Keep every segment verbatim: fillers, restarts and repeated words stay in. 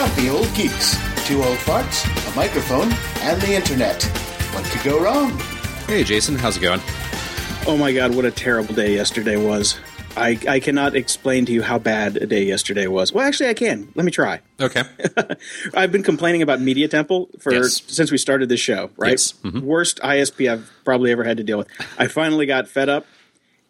not the old geeks. Two old farts, a microphone, and the internet. What could go wrong? Hey, Jason, how's it going? Oh my god, what a terrible day yesterday was. I, I cannot explain to you how bad a day yesterday was. Well, actually, I can. Let me try. Okay. I've been complaining about Media Temple for yes. since we started this show, right? Yes. Mm-hmm. Worst I S P I've probably ever had to deal with. I finally got fed up,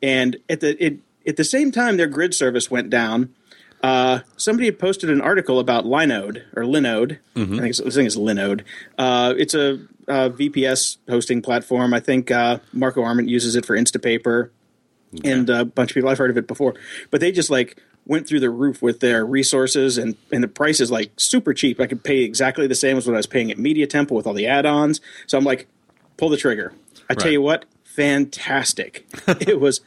and at the it, at the same time their grid service went down. Uh, somebody had posted an article about Linode, or Linode. Mm-hmm. I think it's, this thing is Linode. Uh, it's a, a V P S hosting platform. I think uh, Marco Arment uses it for Instapaper. Yeah. And a bunch of people, I've heard of it before, but they just like went through the roof with their resources, and, and the price is like super cheap. I could pay exactly the same as what I was paying at Media Temple with all the add-ons. So I'm like, pull the trigger. I right. tell you what, fantastic. It was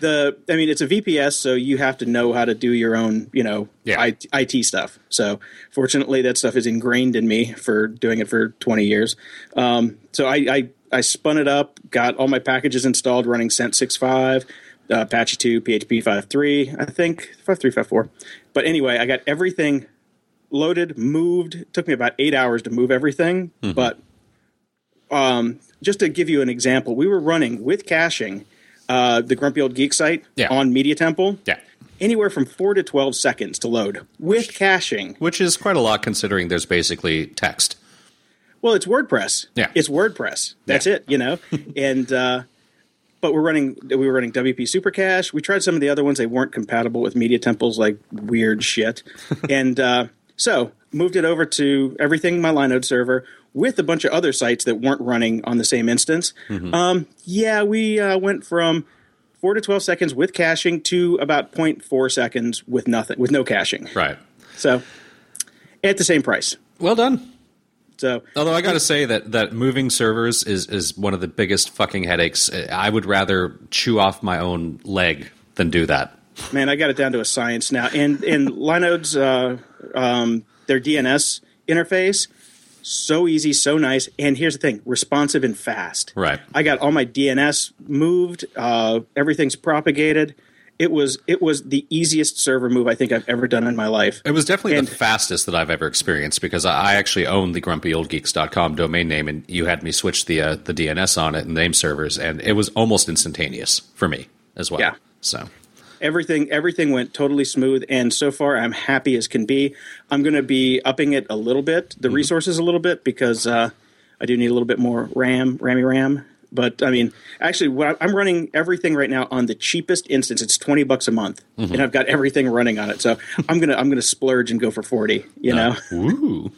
the, I mean, it's a V P S, so you have to know how to do your own, you know, yeah. I T stuff. So fortunately that stuff is ingrained in me for doing it for twenty years. Um, so I, I, I spun it up, got all my packages installed running Cent six point five, uh, Apache two, P H P five point three, I think, five point three, five point four. But anyway, I got everything loaded, moved. It took me about eight hours to move everything. Mm-hmm. But um, just to give you an example, we were running with caching uh, the Grumpy Old Geek site yeah. on Media Temple. Yeah. Anywhere from four to twelve seconds to load with which, caching. Which is quite a lot considering there's basically text. Well, it's WordPress. Yeah. It's WordPress. That's yeah. it, you know? and uh, But we're running we were running W P Super Cache. We tried some of the other ones. They weren't compatible with Media Temple's, like, weird shit. and uh, so moved it over to everything, my Linode server, with a bunch of other sites that weren't running on the same instance. Mm-hmm. Um, yeah, we uh, went from four to twelve seconds with caching to about zero point four seconds with nothing, with no caching. Right. So at the same price. Well done. So, although I got to say that, that moving servers is, is one of the biggest fucking headaches. I would rather chew off my own leg than do that. Man, I got it down to a science now. And and Linode's uh, um, their D N S interface, so easy, so nice. And here's the thing: responsive and fast. Right. I got all my D N S moved. Uh, everything's propagated. It was it was the easiest server move I think I've ever done in my life. It was definitely and, the fastest that I've ever experienced because I actually owned the grumpy old geeks dot com domain name, and you had me switch the uh, the D N S on it and name servers, and it was almost instantaneous for me as well. Yeah. So everything everything went totally smooth, and so far I'm happy as can be. I'm going to be upping it a little bit, the mm-hmm. resources a little bit, because uh, I do need a little bit more RAM, rammy RAM. But, I mean, actually, what I'm running everything right now on the cheapest instance. It's twenty bucks a month, mm-hmm. and I've got everything running on it. So I'm gonna I'm gonna splurge and go for forty. You uh, know. Ooh.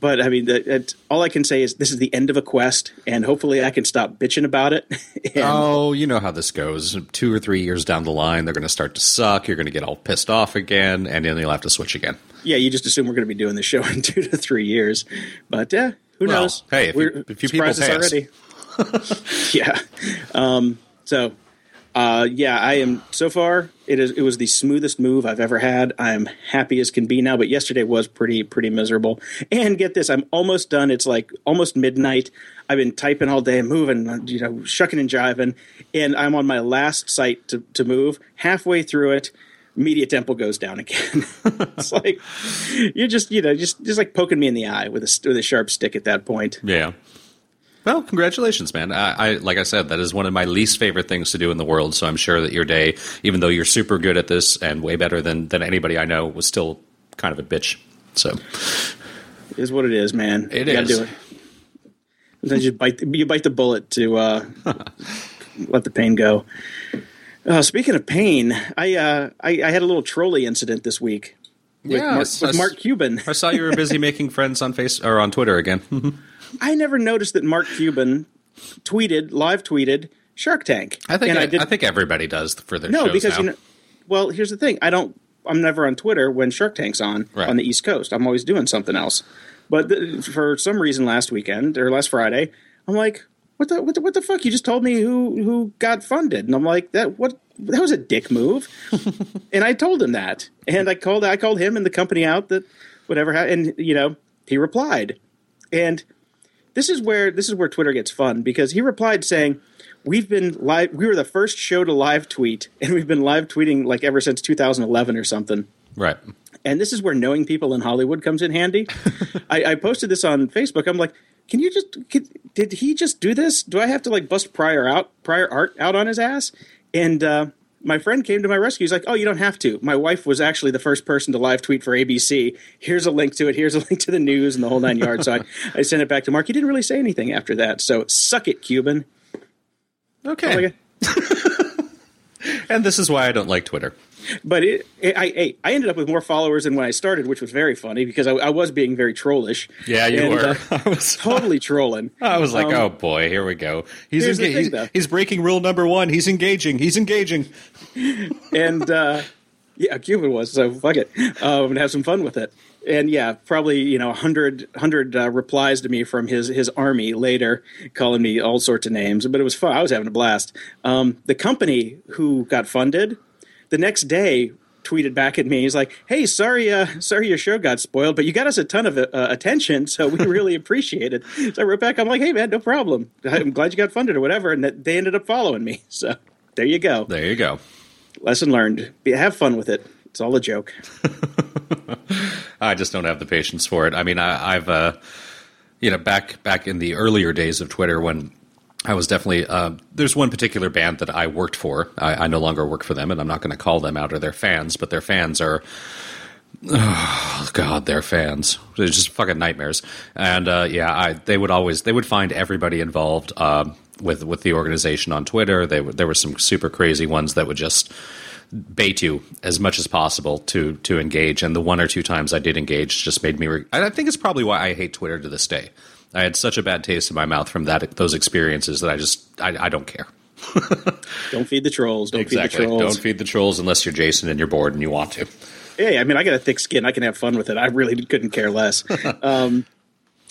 But I mean, the, it, all I can say is this is the end of a quest, and hopefully I can stop bitching about it. and, oh, you know how this goes. Two or three years down the line, they're going to start to suck. You're going to get all pissed off again, and then you'll have to switch again. Yeah, you just assume we're going to be doing this show in two to three years, but yeah, who well, knows? Hey, if, we're, if you people pay us already. yeah. Um, so, uh, yeah, I am – so far, it is it was the smoothest move I've ever had. I am happy as can be now, but yesterday was pretty, pretty miserable. And get this, I'm almost done. It's like almost midnight. I've been typing all day, moving, you know, shucking and jiving, and I'm on my last site to, to move. Halfway through it, Media Temple goes down again. It's like you're just, you know, just, just like poking me in the eye with a, with a sharp stick at that point. Yeah. Well, congratulations, man. I, I like I said, that is one of my least favorite things to do in the world, so I'm sure that your day, even though you're super good at this and way better than, than anybody I know, was still kind of a bitch. So it is what it is, man. It you is. Gotta do it. Sometimes you bite, you bite the bullet to uh, let the pain go. Uh, speaking of pain, I, uh, I I had a little trolley incident this week with, yeah, Mark, with Mark Cuban. I saw you were busy making friends on Face or on Twitter again. I never noticed that Mark Cuban tweeted, live tweeted Shark Tank. I think and I, I, did, I think everybody does for their no, shows because, now. You know, well, here's the thing. I don't, I'm never on Twitter when Shark Tank's on, right. on the East Coast. I'm always doing something else. But th- for some reason last weekend or last Friday, I'm like, what the, what the, what the fuck? You just told me who, who got funded. And I'm like, that, what, that was a dick move. And I told him that. And I called, I called him and the company out that whatever, and you know, he replied. And This is where this is where Twitter gets fun because he replied saying, "We've been live. We were the first show to live tweet, and we've been live tweeting like ever since two thousand eleven or something." Right. And this is where knowing people in Hollywood comes in handy. I, I posted this on Facebook. I'm like, can you just – did he just do this? Do I have to like bust prior out prior art out on his ass? And uh, my friend came to my rescue. He's like, oh, you don't have to. My wife was actually the first person to live tweet for A B C. Here's a link to it. Here's a link to the news and the whole nine yards. So I, I sent it back to Mark. He didn't really say anything after that. So suck it, Cuban. Okay. Oh, and this is why I don't like Twitter. But it, it, I I ended up with more followers than when I started, which was very funny because I, I was being very trollish. Yeah, you and, were. Uh, I was totally trolling. I was like, um, oh, boy, here we go. He's enga- thing, he's, he's breaking rule number one. He's engaging. He's engaging. And, uh, yeah, Cuban was, so fuck it. Um, and have some fun with it. And, yeah, probably, you know, one hundred, one hundred uh, replies to me from his his army later calling me all sorts of names. But it was fun. I was having a blast. Um, the company who got funded – the next day, tweeted back at me. He's like, "Hey, sorry, uh, sorry, your show got spoiled, but you got us a ton of uh, attention, so we really appreciate it." So I wrote back, "I'm like, hey, man, no problem. I'm glad you got funded or whatever." And that they ended up following me. So there you go. There you go. Lesson learned. Be, have fun with it. It's all a joke. I just don't have the patience for it. I mean, I, I've, uh, you know, back back in the earlier days of Twitter when. I was definitely uh, – there's one particular band that I worked for. I, I no longer work for them, and I'm not going to call them out or their fans, but their fans are – oh, God, their fans. They're just fucking nightmares. And, uh, yeah, I, they would always – they would find everybody involved uh, with with the organization on Twitter. They There were some super crazy ones that would just bait you as much as possible to to engage, and the one or two times I did engage just made me re- – I think it's probably why I hate Twitter to this day. I had such a bad taste in my mouth from that those experiences that I just I, I don't care. Don't feed the trolls. Don't exactly. feed the trolls. Don't feed the trolls unless you're Jason and you're bored and you want to. Hey, I mean, I got a thick skin. I can have fun with it. I really couldn't care less. um,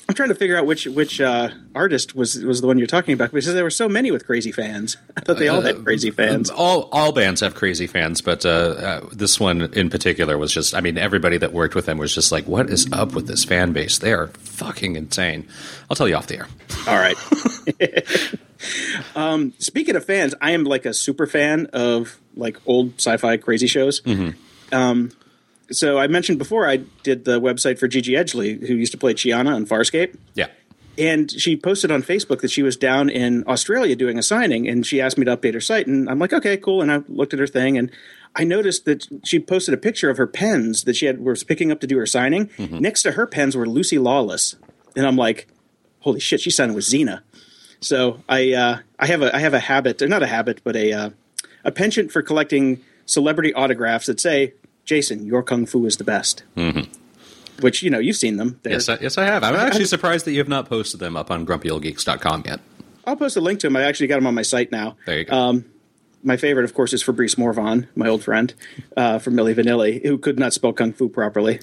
I'm trying to figure out which which uh, artist was was the one you're talking about because there were so many with crazy fans. I thought they all uh, had crazy fans. Um, all all bands have crazy fans, but uh, uh, this one in particular was just. I mean, everybody that worked with them was just like, "What is up with this fan base? They are fucking insane." I'll tell you off the air. All right. um, speaking of fans, I am like a super fan of like old sci-fi crazy shows. Mm-hmm. Um, So I mentioned before I did the website for Gigi Edgley, who used to play Chiana on Farscape. Yeah. And she posted on Facebook that she was down in Australia doing a signing, and she asked me to update her site. And I'm like, okay, cool. And I looked at her thing, and I noticed that she posted a picture of her pens that she had was picking up to do her signing. Mm-hmm. Next to her pens were Lucy Lawless. And I'm like, holy shit, she's signing with Xena. So I uh, I have a I have a habit – not a habit, but a uh, a penchant for collecting celebrity autographs that say – Jason, your kung fu is the best. Mm-hmm. Which, you know, you've seen them. They're, yes, I, yes, I have. I'm actually surprised that you have not posted them up on grumpy old geeks dot com yet. I'll post a link to them. I actually got them on my site now. There you go. Um, my favorite, of course, is Fabrice Morvan, my old friend uh, from Milli Vanilli, who could not spell kung fu properly.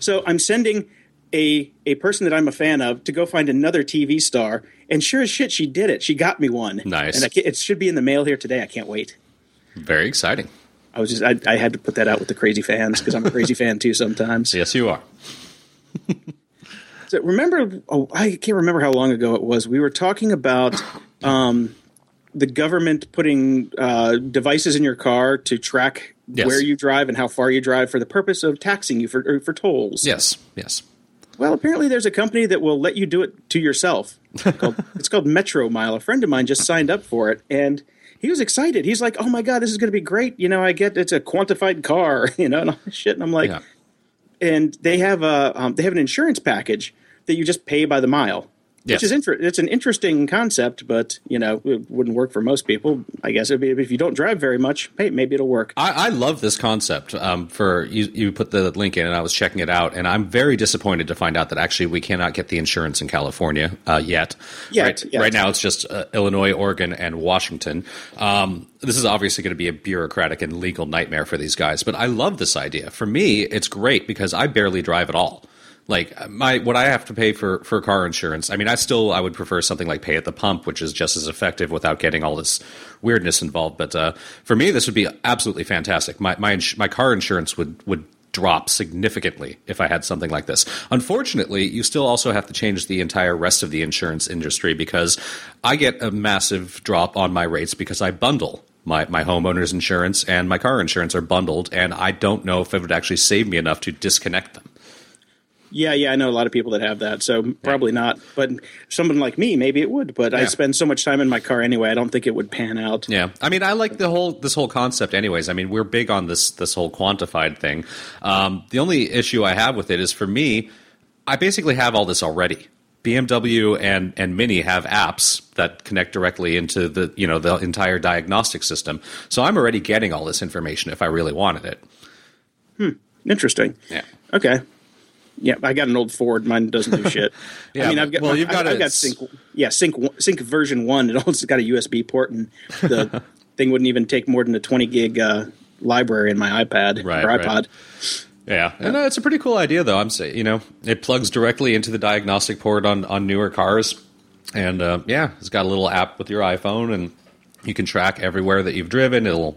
So I'm sending a a person that I'm a fan of to go find another T V star. And sure as shit, she did it. She got me one. Nice. And I can, it should be in the mail here today. I can't wait. Very exciting. I was just—I I had to put that out with the crazy fans because I'm a crazy fan too sometimes. Yes, you are. So remember, oh, I can't remember how long ago it was. We were talking about um, the government putting uh, devices in your car to track yes. where you drive and how far you drive for the purpose of taxing you for for tolls. Yes, yes. Well, apparently there's a company that will let you do it to yourself. It's called, it's called Metro Mile. A friend of mine just signed up for it, and. He was excited. He's like, "Oh my god, this is going to be great!" You know, I get it's a quantified car, you know, and all this shit. And I'm like, yeah. And they have a um, they have an insurance package that you just pay by the mile, yes. which is inter- it's an interesting concept, but you know, it wouldn't work for most people. I guess it'd be, if you don't drive very much, hey, maybe it'll work. I, I love this concept. Um, for you, you put the link in, and I was checking it out, and I'm very disappointed to find out that actually we cannot get the insurance in California uh, yet. Yet, right, yet. Right now, it's just uh, Illinois, Oregon, and Washington. Um, this is obviously going to be a bureaucratic and legal nightmare for these guys, but I love this idea. For me, it's great because I barely drive at all. Like my what I have to pay for, for car insurance, I mean, I still I would prefer something like pay at the pump, which is just as effective without getting all this weirdness involved. But uh, for me, this would be absolutely fantastic. My my ins- my car insurance would would drop significantly if I had something like this. Unfortunately, you still also have to change the entire rest of the insurance industry because I get a massive drop on my rates because I bundle My my homeowner's insurance and my car insurance are bundled, and I don't know if it would actually save me enough to disconnect them. Yeah, yeah, I know a lot of people that have that, so yeah. probably not. But someone like me, maybe it would. But yeah. I spend so much time in my car anyway, I don't think it would pan out. Yeah, I mean, I like the whole this whole concept anyways. I mean, we're big on this this whole quantified thing. Um, the only issue I have with it is, for me, I basically have all this already. B M W and, and Mini have apps that connect directly into the you know the entire diagnostic system. So I'm already getting all this information if I really wanted it. Hmm. Interesting. Yeah. Okay. Yeah, I got an old Ford. Mine doesn't do shit. yeah, I mean, I've got well, you've got, I've, a, I've got sync. Yeah, sync sync version one. It also got a U S B port, and the thing wouldn't even take more than a twenty gig uh, library in my iPad right, or iPod. Right. Yeah, and uh, it's a pretty cool idea, though. I'm saying, you know, it plugs directly into the diagnostic port on, on newer cars, and uh, yeah, it's got a little app with your iPhone, and you can track everywhere that you've driven. It'll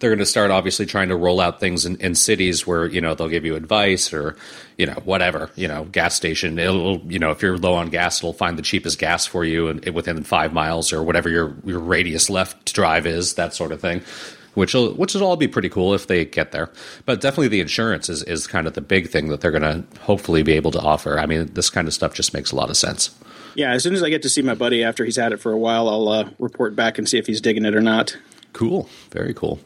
they're going to start obviously trying to roll out things in, in cities where you know they'll give you advice or you know whatever you know gas station. It'll you know if you're low on gas, it'll find the cheapest gas for you and within five miles or whatever your your radius left to drive is, that sort of thing. Which will which will all be pretty cool if they get there. But definitely the insurance is, is kind of the big thing that they're going to hopefully be able to offer. I mean, this kind of stuff just makes a lot of sense. Yeah, as soon as I get to see my buddy after he's had it for a while, I'll uh, report back and see if he's digging it or not. Cool. Very cool.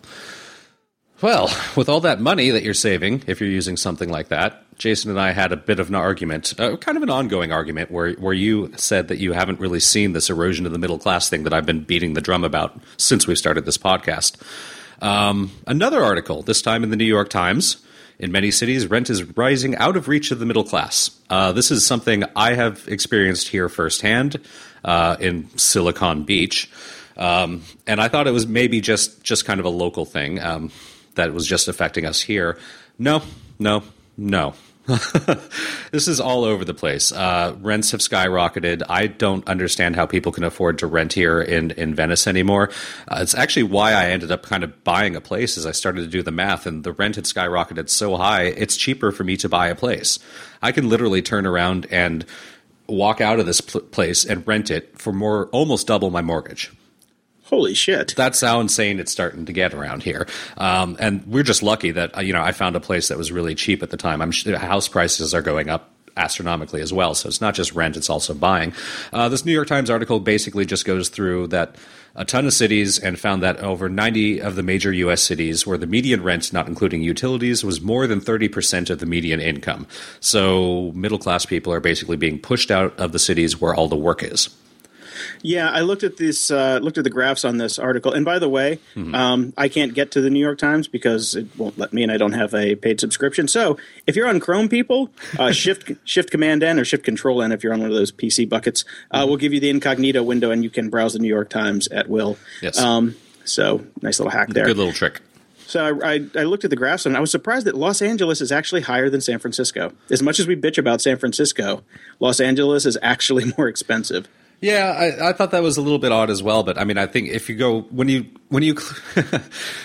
Well, with all that money that you're saving, if you're using something like that, Jason and I had a bit of an argument, uh, kind of an ongoing argument, where, where you said that you haven't really seen this erosion of the middle class thing that I've been beating the drum about since we started this podcast. Um, another article, this time in the New York Times. In many cities, rent is rising out of reach of the middle class. Uh, this is something I have experienced here firsthand uh, in Silicon Beach. Um, and I thought it was maybe just, just kind of a local thing um, that was just affecting us here. No, no, no. This is all over the place. Uh, rents have skyrocketed. I don't understand how people can afford to rent here in, in Venice anymore. Uh, it's actually why I ended up kind of buying a place as I started to do the math, and the rent had skyrocketed so high, it's cheaper for me to buy a place. I can literally turn around and walk out of this pl- place and rent it for more, almost double my mortgage. Holy shit. That's how insane it's starting to get around here. Um, and we're just lucky that, you know, I found a place that was really cheap at the time. I'm sure house prices are going up astronomically as well. So it's not just rent, it's also buying. Uh, this New York Times article basically just goes through that a ton of cities and found that over ninety of the major U S cities where the median rent, not including utilities, was more than thirty percent of the median income. So middle-class people are basically being pushed out of the cities where all the work is. Yeah, I looked at this. Uh, looked at the graphs on this article, and by the way, mm-hmm. um, I can't get to the New York Times because it won't let me, and I don't have a paid subscription. So, if you're on Chrome, people, uh, shift Shift Command N or Shift Control N if you're on one of those P C buckets, uh, mm-hmm. will give you the incognito window, and you can browse the New York Times at will. Yes. Um, so, nice little hack there. Good little trick. So I, I, I looked at the graphs, and I was surprised that Los Angeles is actually higher than San Francisco. As much as we bitch about San Francisco, Los Angeles is actually more expensive. Yeah, I, I thought that was a little bit odd as well, but I mean, I think if you go when you when you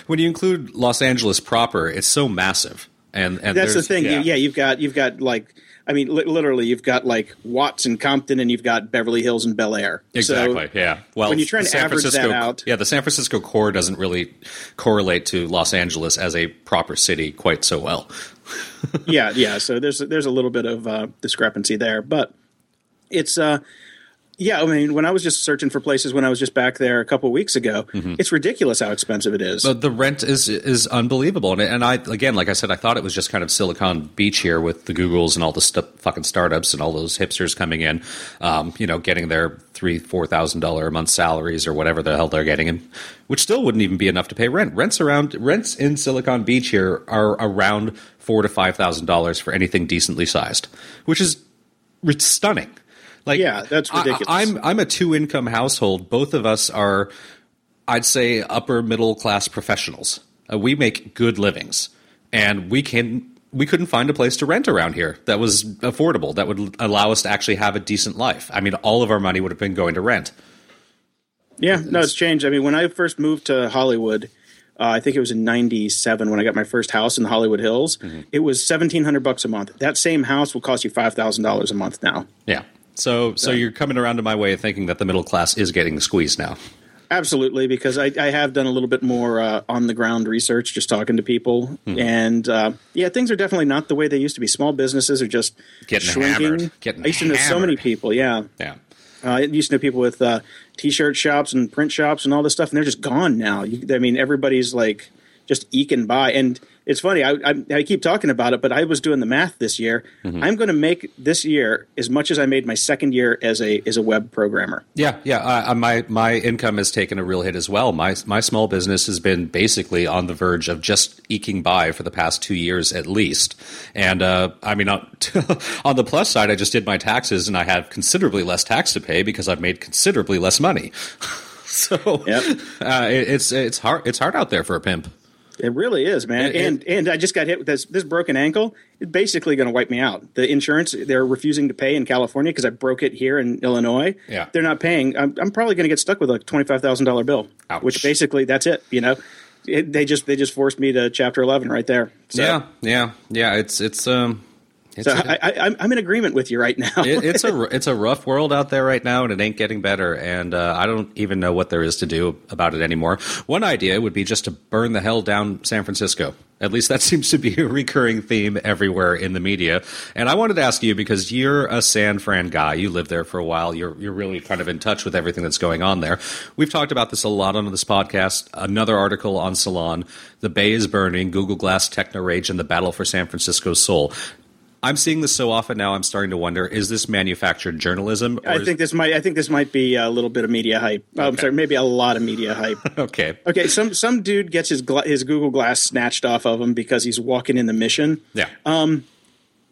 when you include Los Angeles proper, it's so massive, and and that's the thing. Yeah. You, yeah, you've got you've got like I mean, li- literally, you've got like Watts and Compton, and you've got Beverly Hills and Bel Air. Exactly. So yeah. Well, when you try and average that out, yeah, the San Francisco core doesn't really correlate to Los Angeles as a proper city quite so well. yeah, yeah. So there's there's a little bit of uh, discrepancy there, but it's. Uh, Yeah, I mean, when I was just searching for places when I was just back there a couple of weeks ago, mm-hmm. it's ridiculous how expensive it is. But the rent is is unbelievable. And, and I again, like I said, I thought it was just kind of Silicon Beach here with the Googles and all the st- fucking startups and all those hipsters coming in, um, you know, getting their three, four thousand dollars a month salaries or whatever the hell they're getting, and which still wouldn't even be enough to pay rent. Rents around rents in Silicon Beach here are around four thousand to five thousand dollars for anything decently sized, which is it's stunning. Like, yeah, that's ridiculous. I, I'm I'm a two-income household. Both of us are, I'd say, upper-middle-class professionals. Uh, we make good livings, and we can we couldn't find a place to rent around here that was affordable, that would allow us to actually have a decent life. I mean, all of our money would have been going to rent. Yeah, no, it's changed. I mean, when I first moved to Hollywood, uh, I think it was in ninety-seven when I got my first house in the Hollywood Hills. Mm-hmm. It was seventeen hundred bucks a month. That same house will cost you five thousand dollars a month now. Yeah. So so you're coming around to my way of thinking that the middle class is getting squeezed now. Absolutely, because I, I have done a little bit more uh, on-the-ground research, just talking to people. Mm. And, uh, yeah, things are definitely not the way they used to be. Small businesses are just Getting shrinking. Hammered. Getting I used to know hammered. so many people, yeah. Yeah. Uh, I used to know people with uh, T-shirt shops and print shops and all this stuff, and they're just gone now. You, I mean, everybody's, like, just eking by. And it's funny, I, I, I keep talking about it, but I was doing the math this year. Mm-hmm. I'm going to make this year as much as I made my second year as a as a web programmer. Yeah, yeah. Uh, my my income has taken a real hit as well. My my small business has been basically on the verge of just eking by for the past two years at least. And uh, I mean, on, on the plus side, I just did my taxes and I have considerably less tax to pay because I've made considerably less money. so yep. uh, it, it's it's hard it's hard out there for a pimp. It really is, man. It, it, and and I just got hit with this, this broken ankle. It's basically going to wipe me out. The insurance, they're refusing to pay in California because I broke it here in Illinois. Yeah. They're not paying. I'm, I'm probably going to get stuck with a twenty-five thousand dollars bill, Ouch. which basically that's it, you know. It, they just they just forced me to Chapter eleven right there. So. Yeah, yeah, yeah. It's it's um. It's so a, I, I, I'm in agreement with you right now. it, it's a it's a rough world out there right now, and it ain't getting better. And uh, I don't even know what there is to do about it anymore. One idea would be just to burn the hell down San Francisco. At least that seems to be a recurring theme everywhere in the media. And I wanted to ask you, because you're a San Fran guy, you lived there for a while, you're you're really kind of in touch with everything that's going on there. We've talked about this a lot on this podcast. Another article on Salon, The Bay is Burning, Google Glass, Techno Rage, and the Battle for San Francisco's Soul. I'm seeing this so often now. I'm starting to wonder: is this manufactured journalism? Or I think this might. I think this might be a little bit of media hype. Okay. Oh, I'm sorry, maybe a lot of media hype. okay. Okay. Some some dude gets his gla- his Google Glass snatched off of him because he's walking in the mission. Yeah. Um.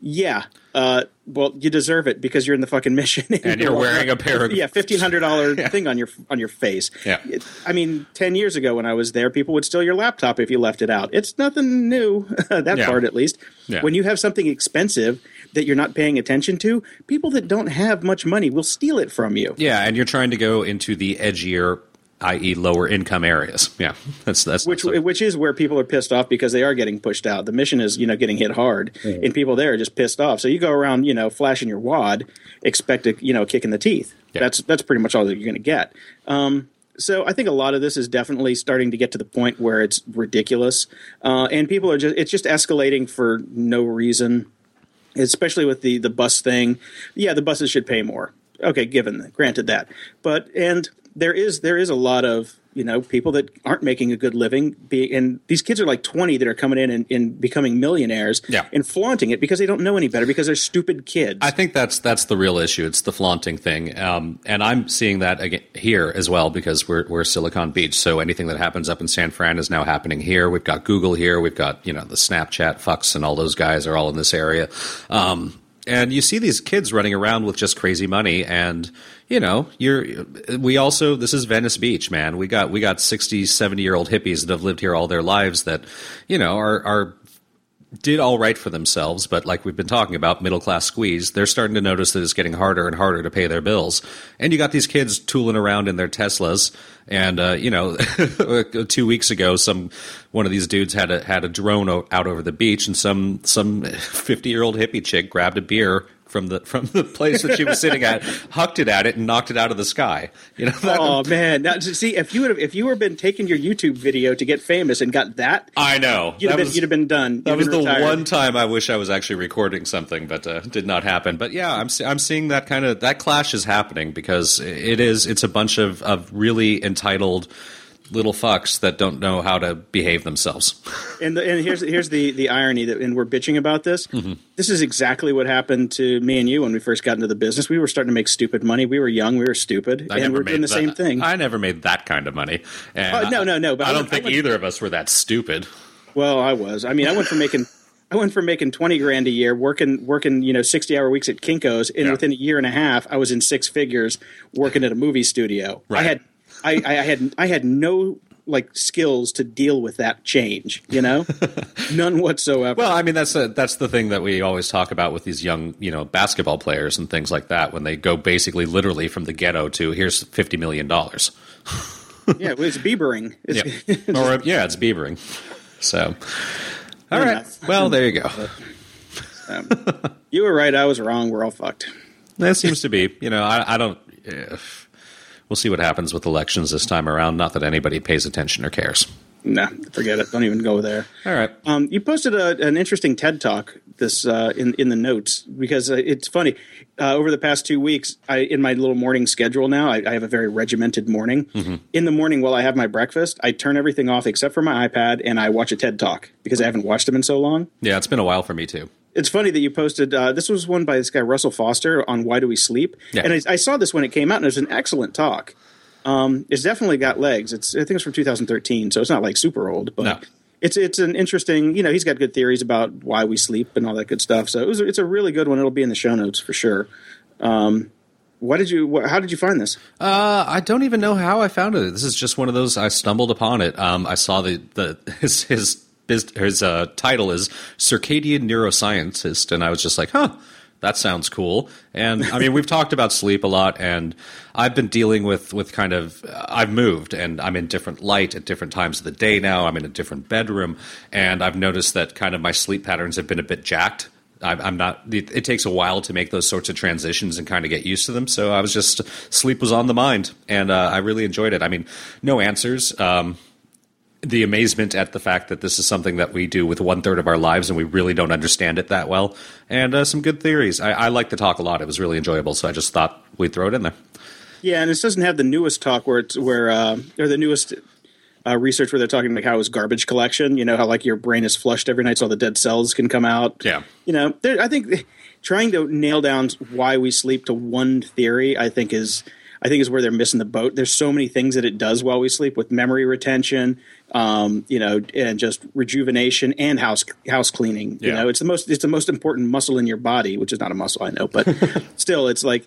Yeah. Uh. Well, you deserve it because you're in the fucking mission, and, and you're, you're wearing a pair of yeah, fifteen hundred dollar yeah. thing on your on your face. Yeah. I mean, ten years ago when I was there, people would steal your laptop if you left it out. It's nothing new. that yeah. part, at least. Yeah. When you have something expensive that you're not paying attention to, people that don't have much money will steal it from you. Yeah, and you're trying to go into the edgier, that is lower income areas. Yeah, that's that's which so. which is where people are pissed off because they are getting pushed out. The mission is, you know, getting hit hard, mm-hmm. and people there are just pissed off. So you go around, you know, flashing your wad, expect a you know kick in the teeth. Yeah. That's that's pretty much all that you're going to get. Um, so I think a lot of this is definitely starting to get to the point where it's ridiculous, uh, and people are just it's just escalating for no reason, especially with the the bus thing. Yeah, the buses should pay more. Okay, given that, granted that, but and. There is there is a lot of, you know, people that aren't making a good living. Be, and these kids are like twenty that are coming in and, and becoming millionaires yeah. and flaunting it because they don't know any better because they're stupid kids. I think that's that's the real issue. It's the flaunting thing. Um, and I'm seeing that again here as well because we're we're Silicon Beach. So anything that happens up in San Fran is now happening here. We've got Google here. We've got, you know, the Snapchat fucks and all those guys are all in this area. Um And you see these kids running around with just crazy money, and you know, you're. We also this is Venice Beach, man. We got we got sixty, seventy year old hippies that have lived here all their lives that, you know, are are did all right for themselves, but like we've been talking about, middle class squeeze. They're starting to notice that it's getting harder and harder to pay their bills, and you got these kids tooling around in their Teslas. And uh, you know, two weeks ago, some one of these dudes had a had a drone o- out over the beach, and some some fifty year old hippie chick grabbed a beer from the from the place that she was sitting at, hucked it at it, and knocked it out of the sky. You know, that, oh man! Now, see, if you would have if you were been taking your YouTube video to get famous and got that, I know you'd, have, was, been, you'd have been done. That was the retired. One time I wish I was actually recording something, but uh, did not happen. But yeah, I'm I'm seeing that kind of that clash is happening because it is it's a bunch of of really. Entitled little fucks that don't know how to behave themselves. and, the, and here's here's the, the irony that, and we're bitching about this. Mm-hmm. This is exactly what happened to me and you when we first got into the business. We were starting to make stupid money. We were young. We were stupid, I and we we're doing the, the same thing. I never made that kind of money. And oh, no, no, no. But I, I don't went, think I went, either of us were that stupid. Well, I was. I mean, I went from making. I went from making twenty grand a year, working working you know sixty hour weeks at Kinko's, and yeah. within a year and a half, I was in six figures working at a movie studio. Right. I had. I, I had I had no like skills to deal with that change, you know, none whatsoever. Well, I mean that's a, that's the thing that we always talk about with these young, you know, basketball players and things like that when they go basically literally from the ghetto to here's fifty million dollars. yeah, well, it's Biebering. It's, yep. or, yeah, it's Biebering. So, all right. Enough. Well, there you go. um, you were right. I was wrong. We're all fucked. That seems to be. You know, I, I don't. Uh, We'll see what happens with elections this time around. Not that anybody pays attention or cares. Nah, forget it. Don't even go there. All right. Um, you posted a, an interesting TED Talk this uh, in in the notes, because uh, it's funny. Uh, over the past two weeks, I in my little morning schedule now, I, I have a very regimented morning. Mm-hmm. In the morning while I have my breakfast, I turn everything off except for my iPad, and I watch a TED Talk because I haven't watched them in so long. Yeah, it's been a while for me too. It's funny that you posted uh, – this was one by this guy Russell Foster on Why Do We Sleep. Yeah. And I, I saw this when it came out, and it was an excellent talk. Um, it's definitely got legs. It's I think it's from two thousand thirteen, so it's not like super old, but no. it's it's an interesting. You know, he's got good theories about why we sleep and all that good stuff. So it was it's a really good one. It'll be in the show notes for sure. Um, why did you? Wh- how did you find this? Uh, I don't even know how I found it. This is just one of those. I stumbled upon it. Um, I saw the the his his his, his uh, title is Circadian Neuroscientist, and I was just like, huh. That sounds cool. And I mean, we've talked about sleep a lot, and I've been dealing with, with kind of, uh, I've moved and I'm in different light at different times of the day now. I'm in a different bedroom, and I've noticed that kind of my sleep patterns have been a bit jacked. I'm not, it takes a while to make those sorts of transitions and kind of get used to them. So I was just, sleep was on the mind, and uh, I really enjoyed it. I mean, no answers. Um, the amazement at the fact that this is something that we do with one third of our lives and we really don't understand it that well, and uh, some good theories. I, I like the talk a lot. It was really enjoyable. So I just thought we'd throw it in there. Yeah. And this doesn't have the newest talk where it's where, uh, or the newest uh, research where they're talking about how it was garbage collection, you know, how like your brain is flushed every night so all the dead cells can come out. Yeah. You know, I think trying to nail down why we sleep to one theory, I think is, I think is where they're missing the boat. There's so many things that it does while we sleep with memory retention, um, you know, and just rejuvenation and house house cleaning. Yeah. You know, it's the most it's the most important muscle in your body, which is not a muscle, I know, but still, it's like,